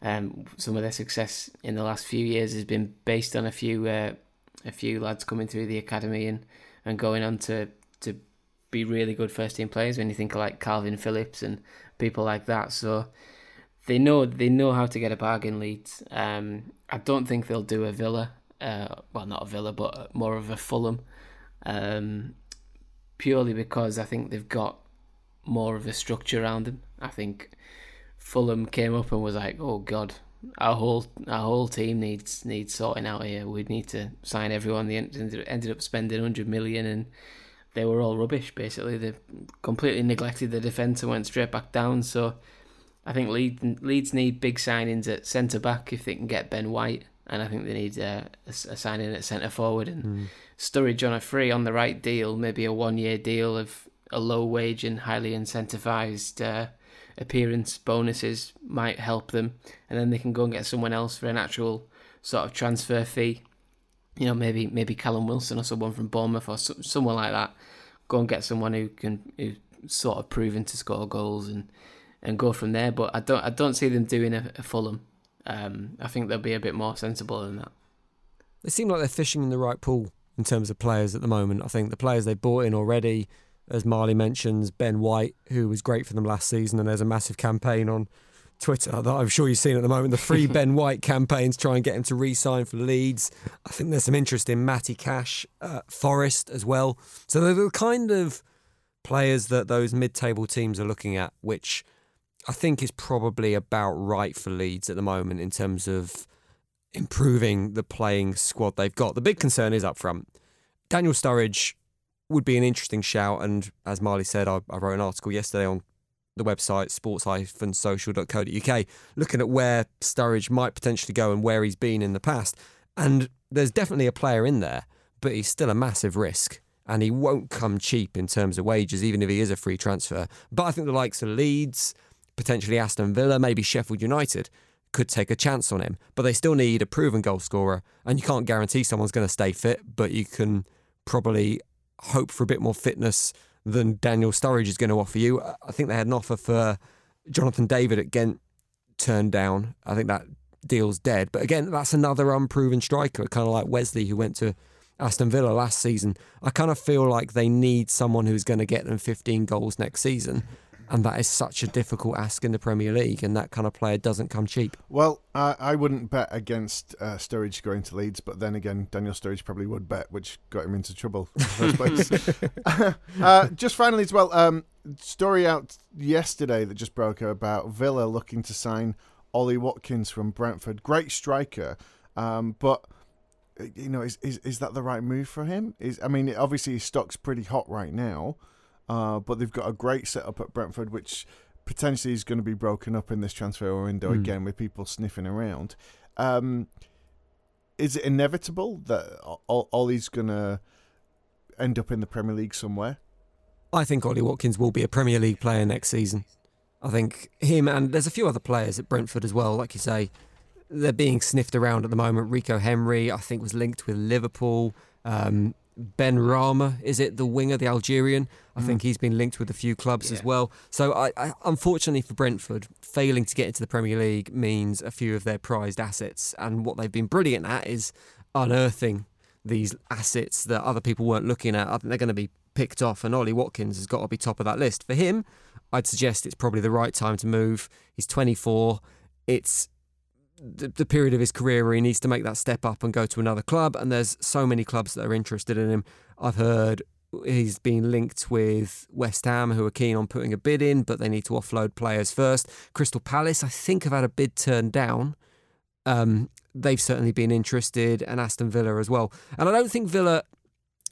Um, some of their success in the last few years has been based on a few uh, a few lads coming through the academy and, and going on to, to be really good first team players. When you think of like Calvin Phillips and people like that, so they know they know how to get a bargain. Leeds. Um, I don't think they'll do a Villa. Uh, well, not a Villa, but more of a Fulham. Um, purely because I think they've got more of a structure around them. I think Fulham came up and was like, oh God, our whole our whole team needs needs sorting out here. We need to sign everyone. They ended up spending one hundred million and they were all rubbish, basically. They completely neglected the defence and went straight back down. So I think Leeds, Leeds need big signings at centre-back if they can get Ben White. And I think they need uh, a, a signing at centre-forward. And mm. Sturridge on a free, on the right deal, maybe a one-year deal of a low-wage and highly incentivised uh, appearance bonuses might help them, and then they can go and get someone else for an actual sort of transfer fee. You know, maybe maybe Callum Wilson or someone from Bournemouth or so, someone like that. Go and get someone who can who's sort of proven to score goals and, and go from there. But I don't I don't see them doing a, a Fulham. Um, I think they'll be a bit more sensible than that. They seem like they're fishing in the right pool in terms of players at the moment. I think the players they've bought in already, as Marley mentions, Ben White, who was great for them last season, and there's a massive campaign on Twitter that I'm sure you've seen at the moment, the free Ben White campaign to try and get him to re-sign for Leeds. I think there's some interest in Matty Cash, uh, Forrest as well. So they're the kind of players that those mid-table teams are looking at, which I think is probably about right for Leeds at the moment in terms of improving the playing squad they've got. The big concern is up front. Daniel Sturridge would be an interesting shout, and as Marley said, I, I wrote an article yesterday on the website sports dash social dot co dot uk looking at where Sturridge might potentially go and where he's been in the past, and there's definitely a player in there, but he's still a massive risk and he won't come cheap in terms of wages, even if he is a free transfer. But I think the likes of Leeds, potentially Aston Villa, maybe Sheffield United could take a chance on him, but they still need a proven goal scorer, and you can't guarantee someone's going to stay fit, but you can probably hope for a bit more fitness than Daniel Sturridge is going to offer you. I think they had an offer for Jonathan David at Ghent turned down. I think that deal's dead. But again, that's another unproven striker, kind of like Wesley, who went to Aston Villa last season. I kind of feel like they need someone who's going to get them fifteen goals next season. And that is such a difficult ask in the Premier League, and that kind of player doesn't come cheap. Well, uh, I wouldn't bet against uh, Sturridge going to Leeds, but then again, Daniel Sturridge probably would bet, which got him into trouble in the first place. uh, just finally as well, um, story out yesterday that just broke about Villa looking to sign Ollie Watkins from Brentford. Great striker, um, but you know, is, is is that the right move for him? Is I mean, obviously his stock's pretty hot right now. Uh, but they've got a great setup at Brentford, which potentially is going to be broken up in this transfer window mm. again with people sniffing around. Um, is it inevitable that Ollie's going to end up in the Premier League somewhere? I think Ollie Watkins will be a Premier League player next season. I think him, and there's a few other players at Brentford as well, like you say, they're being sniffed around at the moment. Rico Henry, I think, was linked with Liverpool. Um, Ben Rama, is it, the winger, the Algerian? I mm. think he's been linked with a few clubs yeah. as well. So, I, I, unfortunately for Brentford, failing to get into the Premier League means a few of their prized assets. And what they've been brilliant at is unearthing these assets that other people weren't looking at. I think they're going to be picked off, and Ollie Watkins has got to be top of that list. For him, I'd suggest it's probably the right time to move. He's twenty-four. It's the, the period of his career where he needs to make that step up and go to another club, and there's so many clubs that are interested in him. I've heard he's been linked with West Ham, who are keen on putting a bid in, but they need to offload players first. Crystal Palace, I think, have had a bid turned down. Um, they've certainly been interested, and Aston Villa as well. And I don't think Villa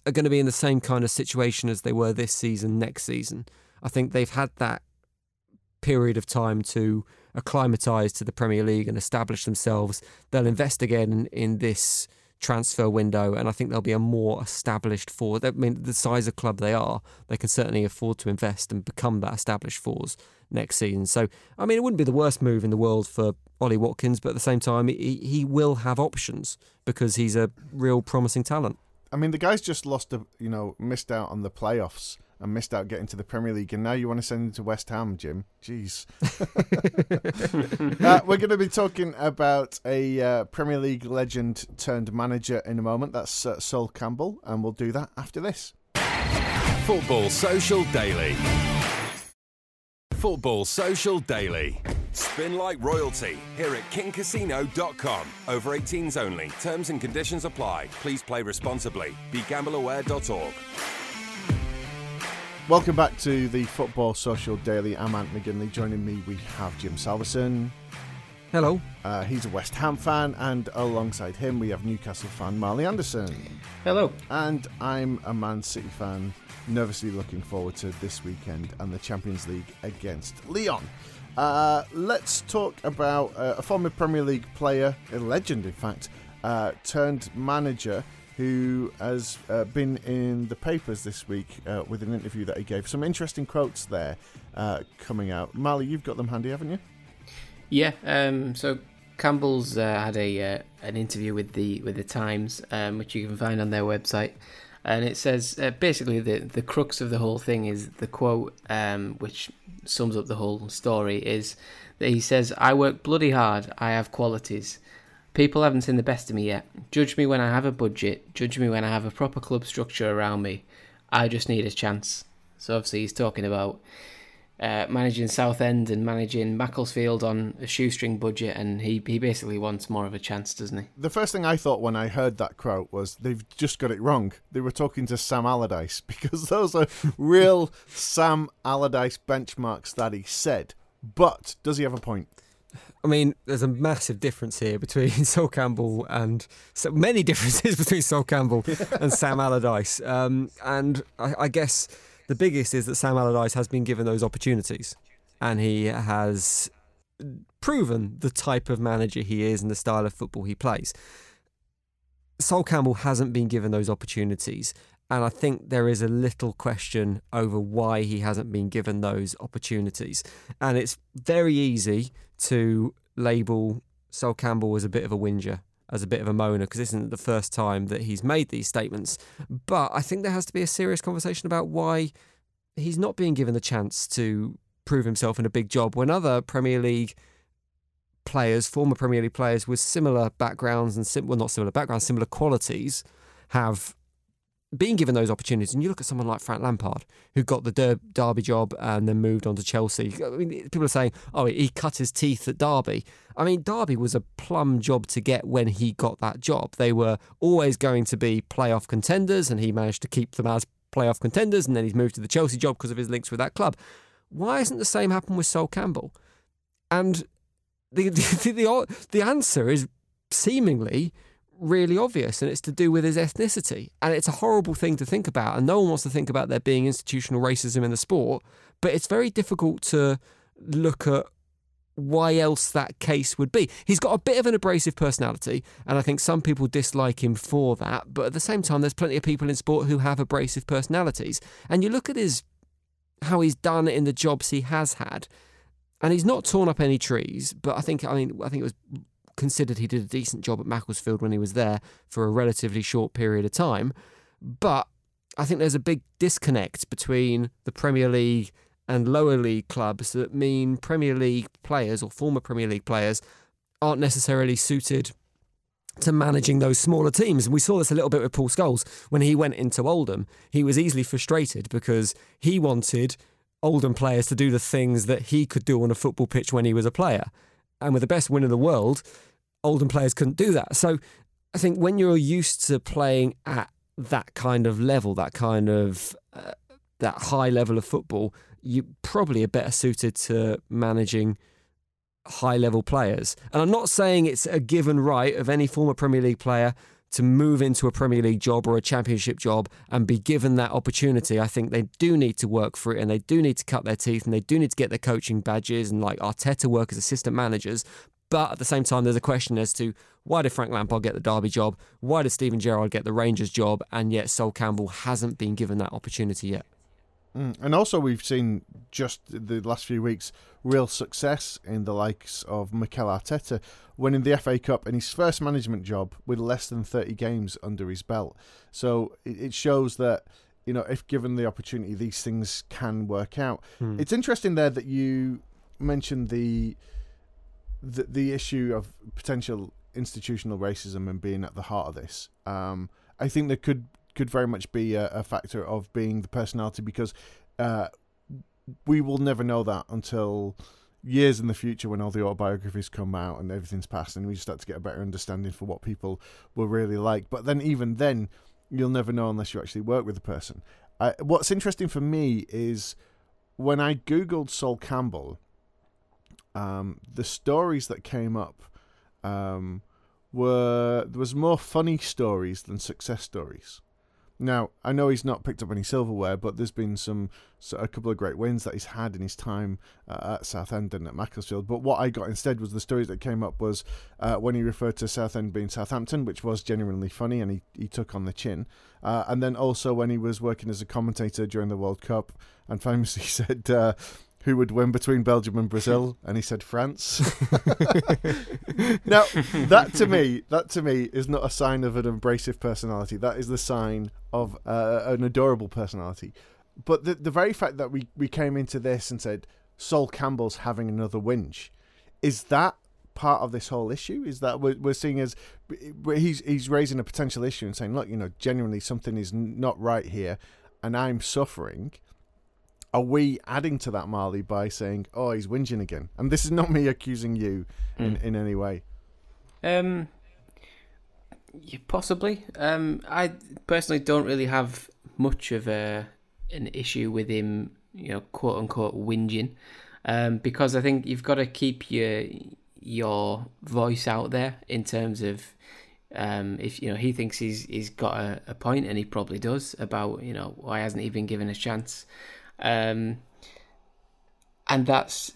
are going to be in the same kind of situation as they were this season, next season. I think they've had that period of time to acclimatise to the Premier League and establish themselves. They'll invest again in this transfer window, and I think they'll be a more established force. I mean, the size of club they are, they can certainly afford to invest and become that established force next season. So, I mean, it wouldn't be the worst move in the world for Ollie Watkins, but at the same time, he, he will have options because he's a real promising talent. I mean, the guy's just lost, a, you know, missed out on the playoffs and missed out getting to the Premier League, and now you want to send him to West Ham, Jim. Jeez. uh, we're going to be talking about a uh, Premier League legend turned manager in a moment. That's uh, Sol Campbell, and we'll do that after this. Football Social Daily. Football Social Daily. Spin like royalty here at King Casino dot com. Over eighteens only. Terms and conditions apply. Please play responsibly. Be Gamble Aware dot org. Welcome back to the Football Social Daily. I'm Ant McGinley. Joining me, we have Jim Salvesen. Hello. Uh, he's a West Ham fan, and alongside him, we have Newcastle fan Marley Anderson. Hello. And I'm a Man City fan, nervously looking forward to this weekend and the Champions League against Lyon. Uh, let's talk about uh, a former Premier League player, a legend in fact, uh, turned manager, who has uh, been in the papers this week uh, with an interview that he gave. Some interesting quotes there uh, coming out. Marley, you've got them handy, haven't you? Yeah. Um, so Campbell's uh, had a uh, an interview with the with the Times, um, which you can find on their website, and it says uh, basically the the crux of the whole thing is the quote, um, which sums up the whole story, is that he says, "I work bloody hard. I have qualities. People haven't seen the best of me yet. Judge me when I have a budget. Judge me when I have a proper club structure around me. I just need a chance." So obviously he's talking about uh, managing Southend and managing Macclesfield on a shoestring budget, and he, he basically wants more of a chance, doesn't he? The first thing I thought when I heard that quote was, they've just got it wrong. They were talking to Sam Allardyce, because those are real Sam Allardyce benchmarks that he said. But does he have a point? I mean, there's a massive difference here between Sol Campbell and... so many differences between Sol Campbell and Sam Allardyce. Um, and I, I guess the biggest is that Sam Allardyce has been given those opportunities, and he has proven the type of manager he is and the style of football he plays. Sol Campbell hasn't been given those opportunities, and I think there is a little question over why he hasn't been given those opportunities. And it's very easy to label Sol Campbell as a bit of a whinger, as a bit of a moaner, because this isn't the first time that he's made these statements. But I think there has to be a serious conversation about why he's not being given the chance to prove himself in a big job when other Premier League players, former Premier League players with similar backgrounds and sim- well, not similar backgrounds, similar qualities, have being given those opportunities. And you look at someone like Frank Lampard, who got the Der- Derby job and then moved on to Chelsea. I mean, people are saying, oh, he cut his teeth at Derby. I mean, Derby was a plum job to get when he got that job. They were always going to be playoff contenders, and he managed to keep them as playoff contenders, and then he's moved to the Chelsea job because of his links with that club. Why isn't the same happen with Sol Campbell? And the the, the, the answer is seemingly really obvious, and it's to do with his ethnicity. And it's a horrible thing to think about, and no one wants to think about there being institutional racism in the sport, but it's very difficult to look at why else that case would be. He's got a bit of an abrasive personality, and I think some people dislike him for that, but at the same time, there's plenty of people in sport who have abrasive personalities. And you look at his how he's done in the jobs he has had. And he's not torn up any trees, but I think I mean I think it was considered he did a decent job at Macclesfield when he was there for a relatively short period of time. But I think there's a big disconnect between the Premier League and lower league clubs that mean Premier League players or former Premier League players aren't necessarily suited to managing those smaller teams. And we saw this a little bit with Paul Scholes when he went into Oldham. He was easily frustrated because he wanted Oldham players to do the things that he could do on a football pitch when he was a player. And with the best win in the world, Oldham players couldn't do that. So I think when you're used to playing at that kind of level, that kind of, uh, that high level of football, you probably are better suited to managing high level players. And I'm not saying it's a given right of any former Premier League player to move into a Premier League job or a Championship job and be given that opportunity. I think they do need to work for it, and they do need to cut their teeth, and they do need to get their coaching badges and like Arteta work as assistant managers. But at the same time, there's a question as to why did Frank Lampard get the Derby job? Why did Steven Gerrard get the Rangers job? And yet Sol Campbell hasn't been given that opportunity yet. Mm. And also we've seen just the last few weeks real success in the likes of Mikel Arteta winning the F A Cup in his first management job with less than thirty games under his belt. So it shows that, you know, if given the opportunity, these things can work out. Mm. It's interesting there that you mentioned the, the the issue of potential institutional racism and being at the heart of this. Um, I think there could could very much be a, a factor of being the personality, because uh, we will never know that until years in the future when all the autobiographies come out and everything's passed and we start to get a better understanding for what people were really like. But then even then, you'll never know unless you actually work with the person. Uh, what's interesting for me is when I Googled Sol Campbell, um, the stories that came up um, were, there was more funny stories than success stories. Now, I know he's not picked up any silverware, but there's been some so a couple of great wins that he's had in his time uh, at Southampton and at Macclesfield. But what I got instead was the stories that came up was uh, when he referred to Southend being Southampton, which was genuinely funny, and he, he took on the chin. Uh, and then also when he was working as a commentator during the World Cup, and famously said, uh, who would win between Belgium and Brazil? And he said France. Now, that to me, that to me is not a sign of an abrasive personality. That is the sign of uh, an adorable personality. But the the very fact that we, we came into this and said Sol Campbell's having another whinge, is that part of this whole issue? Is that we're, we're seeing as he's he's raising a potential issue and saying, look, you know, genuinely something is not right here, and I'm suffering. Are we adding to that, Marley, by saying, oh, he's whinging again? And this is not me accusing you in, mm. in any way. Um, yeah, possibly. Um, I personally don't really have much of a an issue with him, you know, quote unquote whinging, um, because I think you've got to keep your your voice out there in terms of um, if you know he thinks he's he's got a, a point, and he probably does, about you know why hasn't he been given a chance. Um, and that's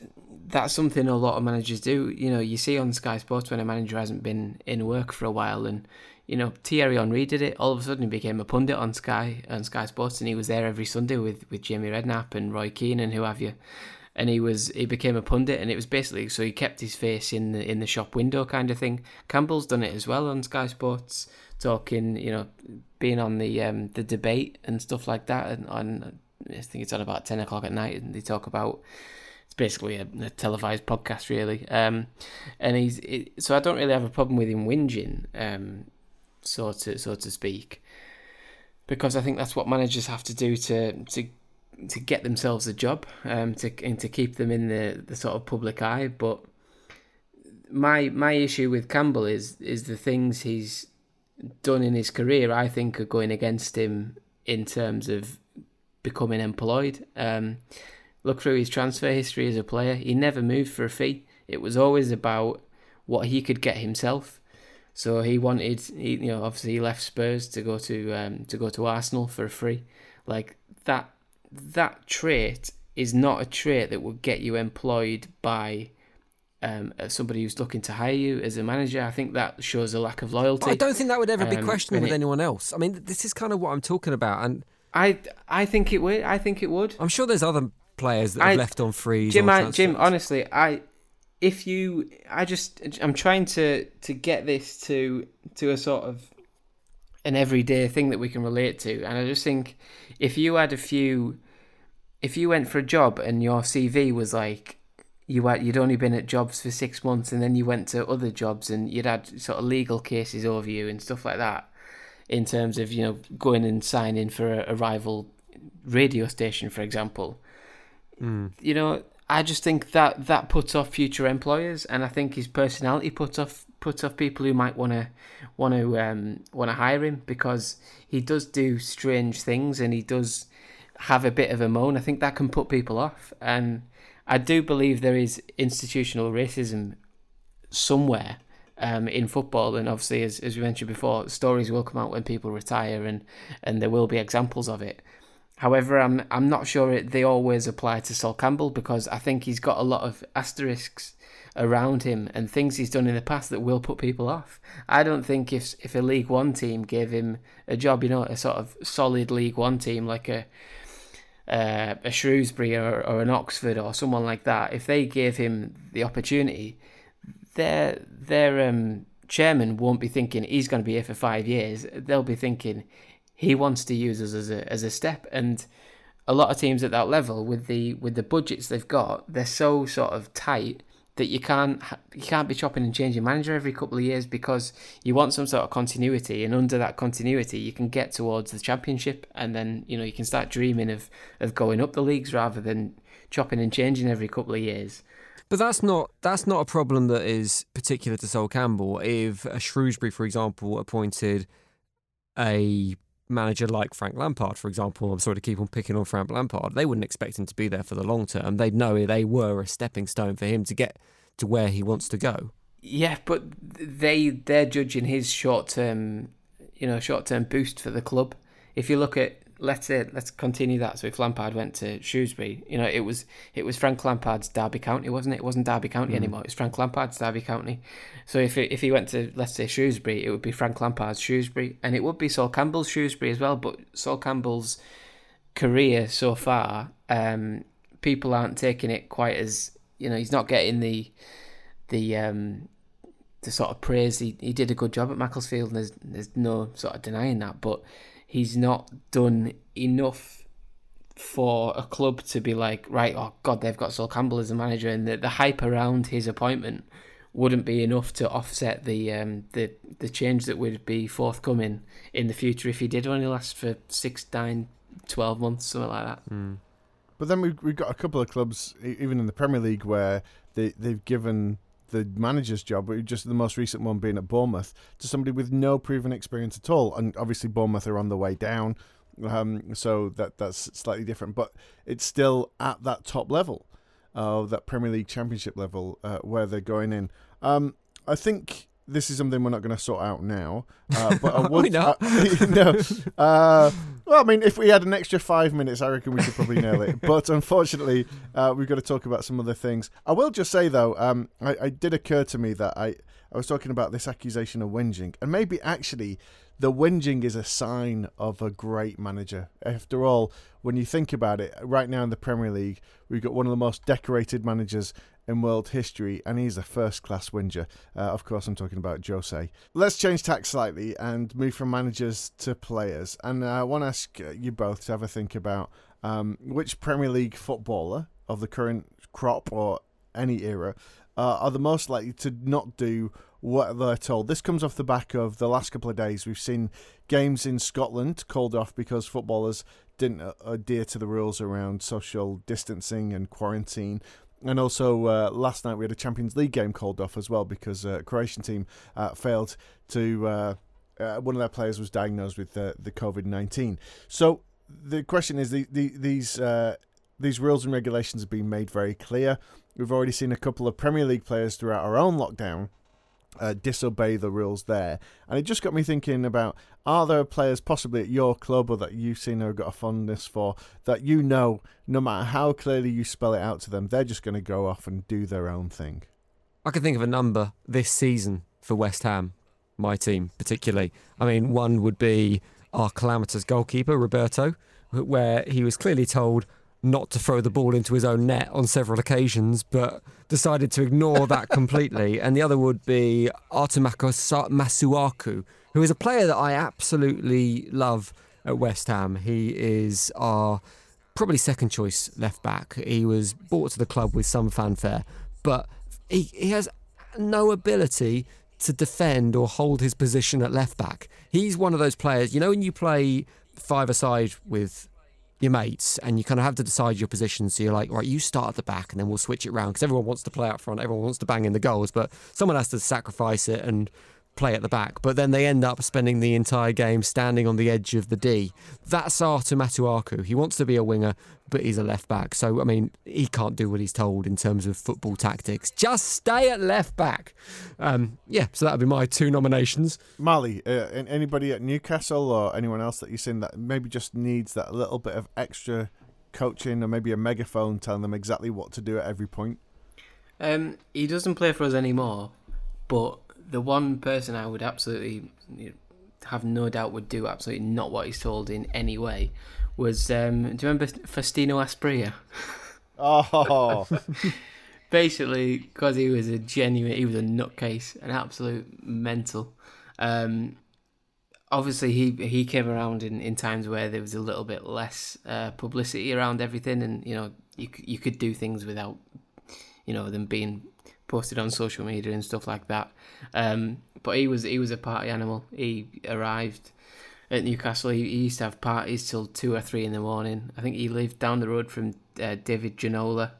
that's something a lot of managers do. You know, you see on Sky Sports when a manager hasn't been in work for a while, and you know Thierry Henry did it. All of a sudden, he became a pundit on Sky on Sky Sports, and he was there every Sunday with, with Jamie Redknapp and Roy Keane and who have you. And he was he became a pundit, and it was basically so he kept his face in the in the shop window kind of thing. Campbell's done it as well on Sky Sports, talking, you know, being on the um, the debate and stuff like that, and on. I think it's on about ten o'clock at night, and they talk about, it's basically a, a televised podcast, really. Um, and he's it, so I don't really have a problem with him whinging, um, so to so to speak, because I think that's what managers have to do to to, to get themselves a job, um, to and to keep them in the, the sort of public eye. But my my issue with Campbell is is the things he's done in his career. I think are going against him in terms of becoming employed. Um, look through his transfer history as a player. He never moved for a fee. It was always about what he could get himself. So he wanted, he, you know, obviously he left Spurs to go to um, to go to Arsenal for a free. Like that, that trait is not a trait that would get you employed by um, somebody who's looking to hire you as a manager. I think that shows a lack of loyalty. But I don't think that would ever um, be questioned with it, anyone else. I mean, this is kind of what I'm talking about, and I I think it would. I think it would. I'm sure there's other players that I, have left on freeze. Jim, I, Jim, honestly, I if you, I just, I'm trying to, to get this to to a sort of an everyday thing that we can relate to, and I just think if you had a few, if you went for a job and your C V was like, you had, you'd only been at jobs for six months and then you went to other jobs and you'd had sort of legal cases over you and stuff like that, in terms of, you know, going and signing for a, a rival radio station, for example. Mm. You know, I just think that that puts off future employers, and I think his personality puts off puts off people who might want to want to um, want to hire him, because he does do strange things and he does have a bit of a moan. I think that can put people off, and I do believe there is institutional racism somewhere um, in football, and obviously, as, as we mentioned before, stories will come out when people retire, and, and there will be examples of it. However, I'm I'm not sure it, they always apply to Sol Campbell, because I think he's got a lot of asterisks around him and things he's done in the past that will put people off. I don't think if if a League One team gave him a job, you know, a sort of solid League One team like a Uh, a Shrewsbury or, or an Oxford or someone like that, if they gave him the opportunity, their their um, chairman won't be thinking he's going to be here for five years. They'll be thinking he wants to use us as a as a step. And a lot of teams at that level, with the with the budgets they've got, they're so sort of tight that you can't you can't be chopping and changing manager every couple of years, because you want some sort of continuity, and under that continuity you can get towards the Championship, and then, you know, you can start dreaming of of going up the leagues rather than chopping and changing every couple of years. But that's not that's not a problem that is particular to Sol Campbell. If a Shrewsbury, for example, appointed a manager like Frank Lampard, for example, I'm sorry to keep on picking on Frank Lampard, they wouldn't expect him to be there for the long term. They'd know they were a stepping stone for him to get to where he wants to go. Yeah, but they they're judging his short term, you know, short term boost for the club. If you look at, let's say, let's continue that. So if Lampard went to Shrewsbury, you know, it was it was Frank Lampard's Derby County, wasn't it? It wasn't Derby County mm. anymore. It was Frank Lampard's Derby County. So if it, if he went to, let's say, Shrewsbury, it would be Frank Lampard's Shrewsbury, and it would be Sol Campbell's Shrewsbury as well. But Sol Campbell's career so far, um, people aren't taking it quite as, you know, he's not getting the the um, the sort of praise. He he did a good job at Macclesfield, and there's there's no sort of denying that, but he's not done enough for a club to be like, right, oh God, they've got Sol Campbell as a manager, and the, the hype around his appointment wouldn't be enough to offset the um, the the change that would be forthcoming in the future if he did only last for six, nine, twelve months, something like that. Mm. But then we've, we've got a couple of clubs, even in the Premier League, where they, they've given the manager's job, but just the most recent one being at Bournemouth, to somebody with no proven experience at all. And obviously Bournemouth are on the way down, um, so that that's slightly different. But it's still at that top level, uh, that Premier League Championship level, uh, where they're going in. Um, I think this is something we're not going to sort out now. Uh, but I would, not? Uh, no. Uh, well, I mean, if we had an extra five minutes, I reckon we could probably nail it. But unfortunately, uh, we've got to talk about some other things. I will just say, though, um, I, I did occur to me that I, I was talking about this accusation of whinging. And maybe actually the whinging is a sign of a great manager. After all, when you think about it, right now in the Premier League, we've got one of the most decorated managers in world history, and he's a first-class whinger. Uh, of course, I'm talking about Jose. Let's change tack slightly and move from managers to players. And I want to ask you both to have a think about um, which Premier League footballer of the current crop or any era uh, are the most likely to not do what they're told. This comes off the back of the last couple of days. We've seen games in Scotland called off because footballers didn't adhere to the rules around social distancing and quarantine. And also, uh, last night we had a Champions League game called off as well because uh, a Croatian team uh, failed to... Uh, uh, one of their players was diagnosed with uh, the covid nineteen. So the question is, the, the, these uh, these rules and regulations have been made very clear. We've already seen a couple of Premier League players throughout our own lockdown uh, disobey the rules there. And it just got me thinking about, are there players possibly at your club or that you've seen or got a fondness for that you know, no matter how clearly you spell it out to them, they're just going to go off and do their own thing? I can think of a number this season for West Ham, my team particularly. I mean, one would be our calamitous goalkeeper, Roberto, where he was clearly told not to throw the ball into his own net on several occasions, but decided to ignore that completely. And the other would be Artemakos Masuaku, who is a player that I absolutely love at West Ham. He is our probably second choice left back. He was brought to the club with some fanfare, but he, he has no ability to defend or hold his position at left back. He's one of those players, you know, when you play five-a-side with your mates and you kind of have to decide your position, so you're like, right, you start at the back and then we'll switch it round, because everyone wants to play out front, everyone wants to bang in the goals, but someone has to sacrifice it and play at the back. But then they end up spending the entire game standing on the edge of the D. That's Artur Matuaku. He wants to be a winger, but he's a left back. So, I mean, he can't do what he's told in terms of football tactics. Just stay at left back. Um, yeah, so that would be my two nominations. Marley, uh, anybody at Newcastle or anyone else that you've seen that maybe just needs that little bit of extra coaching or maybe a megaphone telling them exactly what to do at every point? Um, he doesn't play for us anymore, but the one person I would absolutely have no doubt would do absolutely not what he's told in any way was, um, do you remember Faustino Asprilla? Oh! Basically, because he was a genuine, he was a nutcase, an absolute mental. Um, obviously, he he came around in, in times where there was a little bit less uh, publicity around everything, and you know you you could do things without you know them being posted on social media and stuff like that, um, but he was he was a party animal. He arrived at Newcastle. He, he used to have parties till two or three in the morning. I think he lived down the road from uh, David Ginola,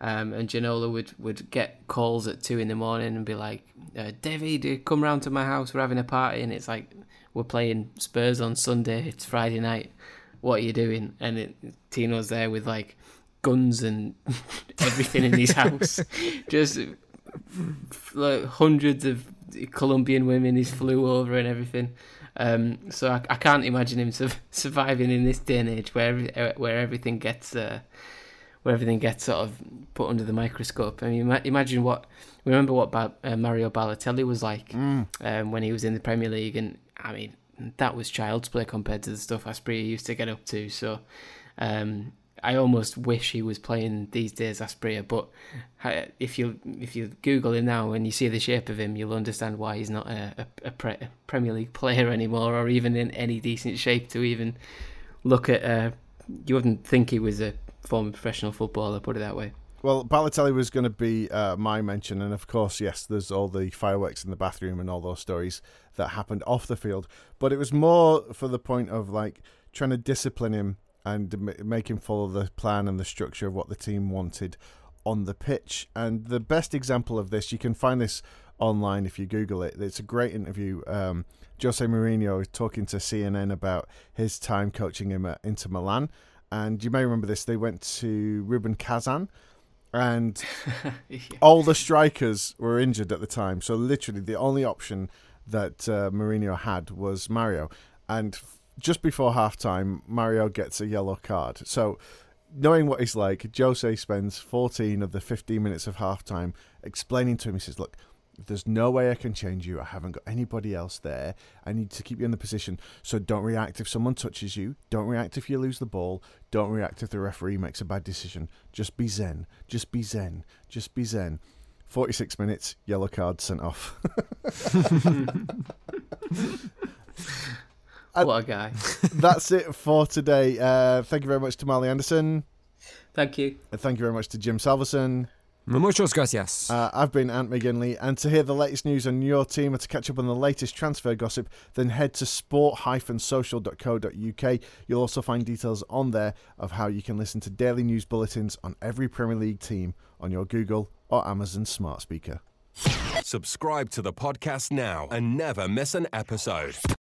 um, and Ginola would, would get calls at two in the morning and be like, uh, "David, come round to my house. We're having a party." And it's like, we're playing Spurs on Sunday. It's Friday night. What are you doing? And it, Tino's there with like guns and everything in his house, just. Like hundreds of Colombian women he's flew over and everything, um, so I, I can't imagine him su- surviving in this day and age where every, where everything gets uh, where everything gets sort of put under the microscope. I mean, imagine what remember what ba- uh, Mario Balotelli was like mm. um, when he was in the Premier League, and I mean that was child's play compared to the stuff Asprilla used to get up to. So. Um, I almost wish he was playing these days, Asprilla, but if you if you Google him now and you see the shape of him, you'll understand why he's not a, a, a, pre, a Premier League player anymore, or even in any decent shape to even look at. Uh, you wouldn't think he was a former professional footballer, put it that way. Well, Balotelli was going to be uh, my mention, and of course, yes, there's all the fireworks in the bathroom and all those stories that happened off the field, but it was more for the point of like trying to discipline him and make him follow the plan and the structure of what the team wanted on the pitch. And the best example of this, you can find this online if you Google it. It's a great interview. Um, Jose Mourinho is talking to C N N about his time coaching him at Inter Milan. And you may remember this, they went to Rubin Kazan, and yeah. all the strikers were injured at the time. So literally the only option that uh, Mourinho had was Mario. And just before halftime, Mario gets a yellow card. So, knowing what he's like, Jose spends fourteen of the fifteen minutes of halftime explaining to him. He says, "Look, there's no way I can change you. I haven't got anybody else there. I need to keep you in the position. So don't react if someone touches you. Don't react if you lose the ball. Don't react if the referee makes a bad decision. Just be zen. Just be zen. Just be zen." forty-six minutes, yellow card sent off. What a guy. That's it for today. Uh, thank you very much to Marley Anderson. Thank you. And thank you very much to Jim Salvesen. Muchas gracias. Uh, I've been Ant McGinley, and to hear the latest news on your team or to catch up on the latest transfer gossip, then head to sport dash social dot co dot uk. You'll also find details on there of how you can listen to daily news bulletins on every Premier League team on your Google or Amazon smart speaker. Subscribe to the podcast now and never miss an episode.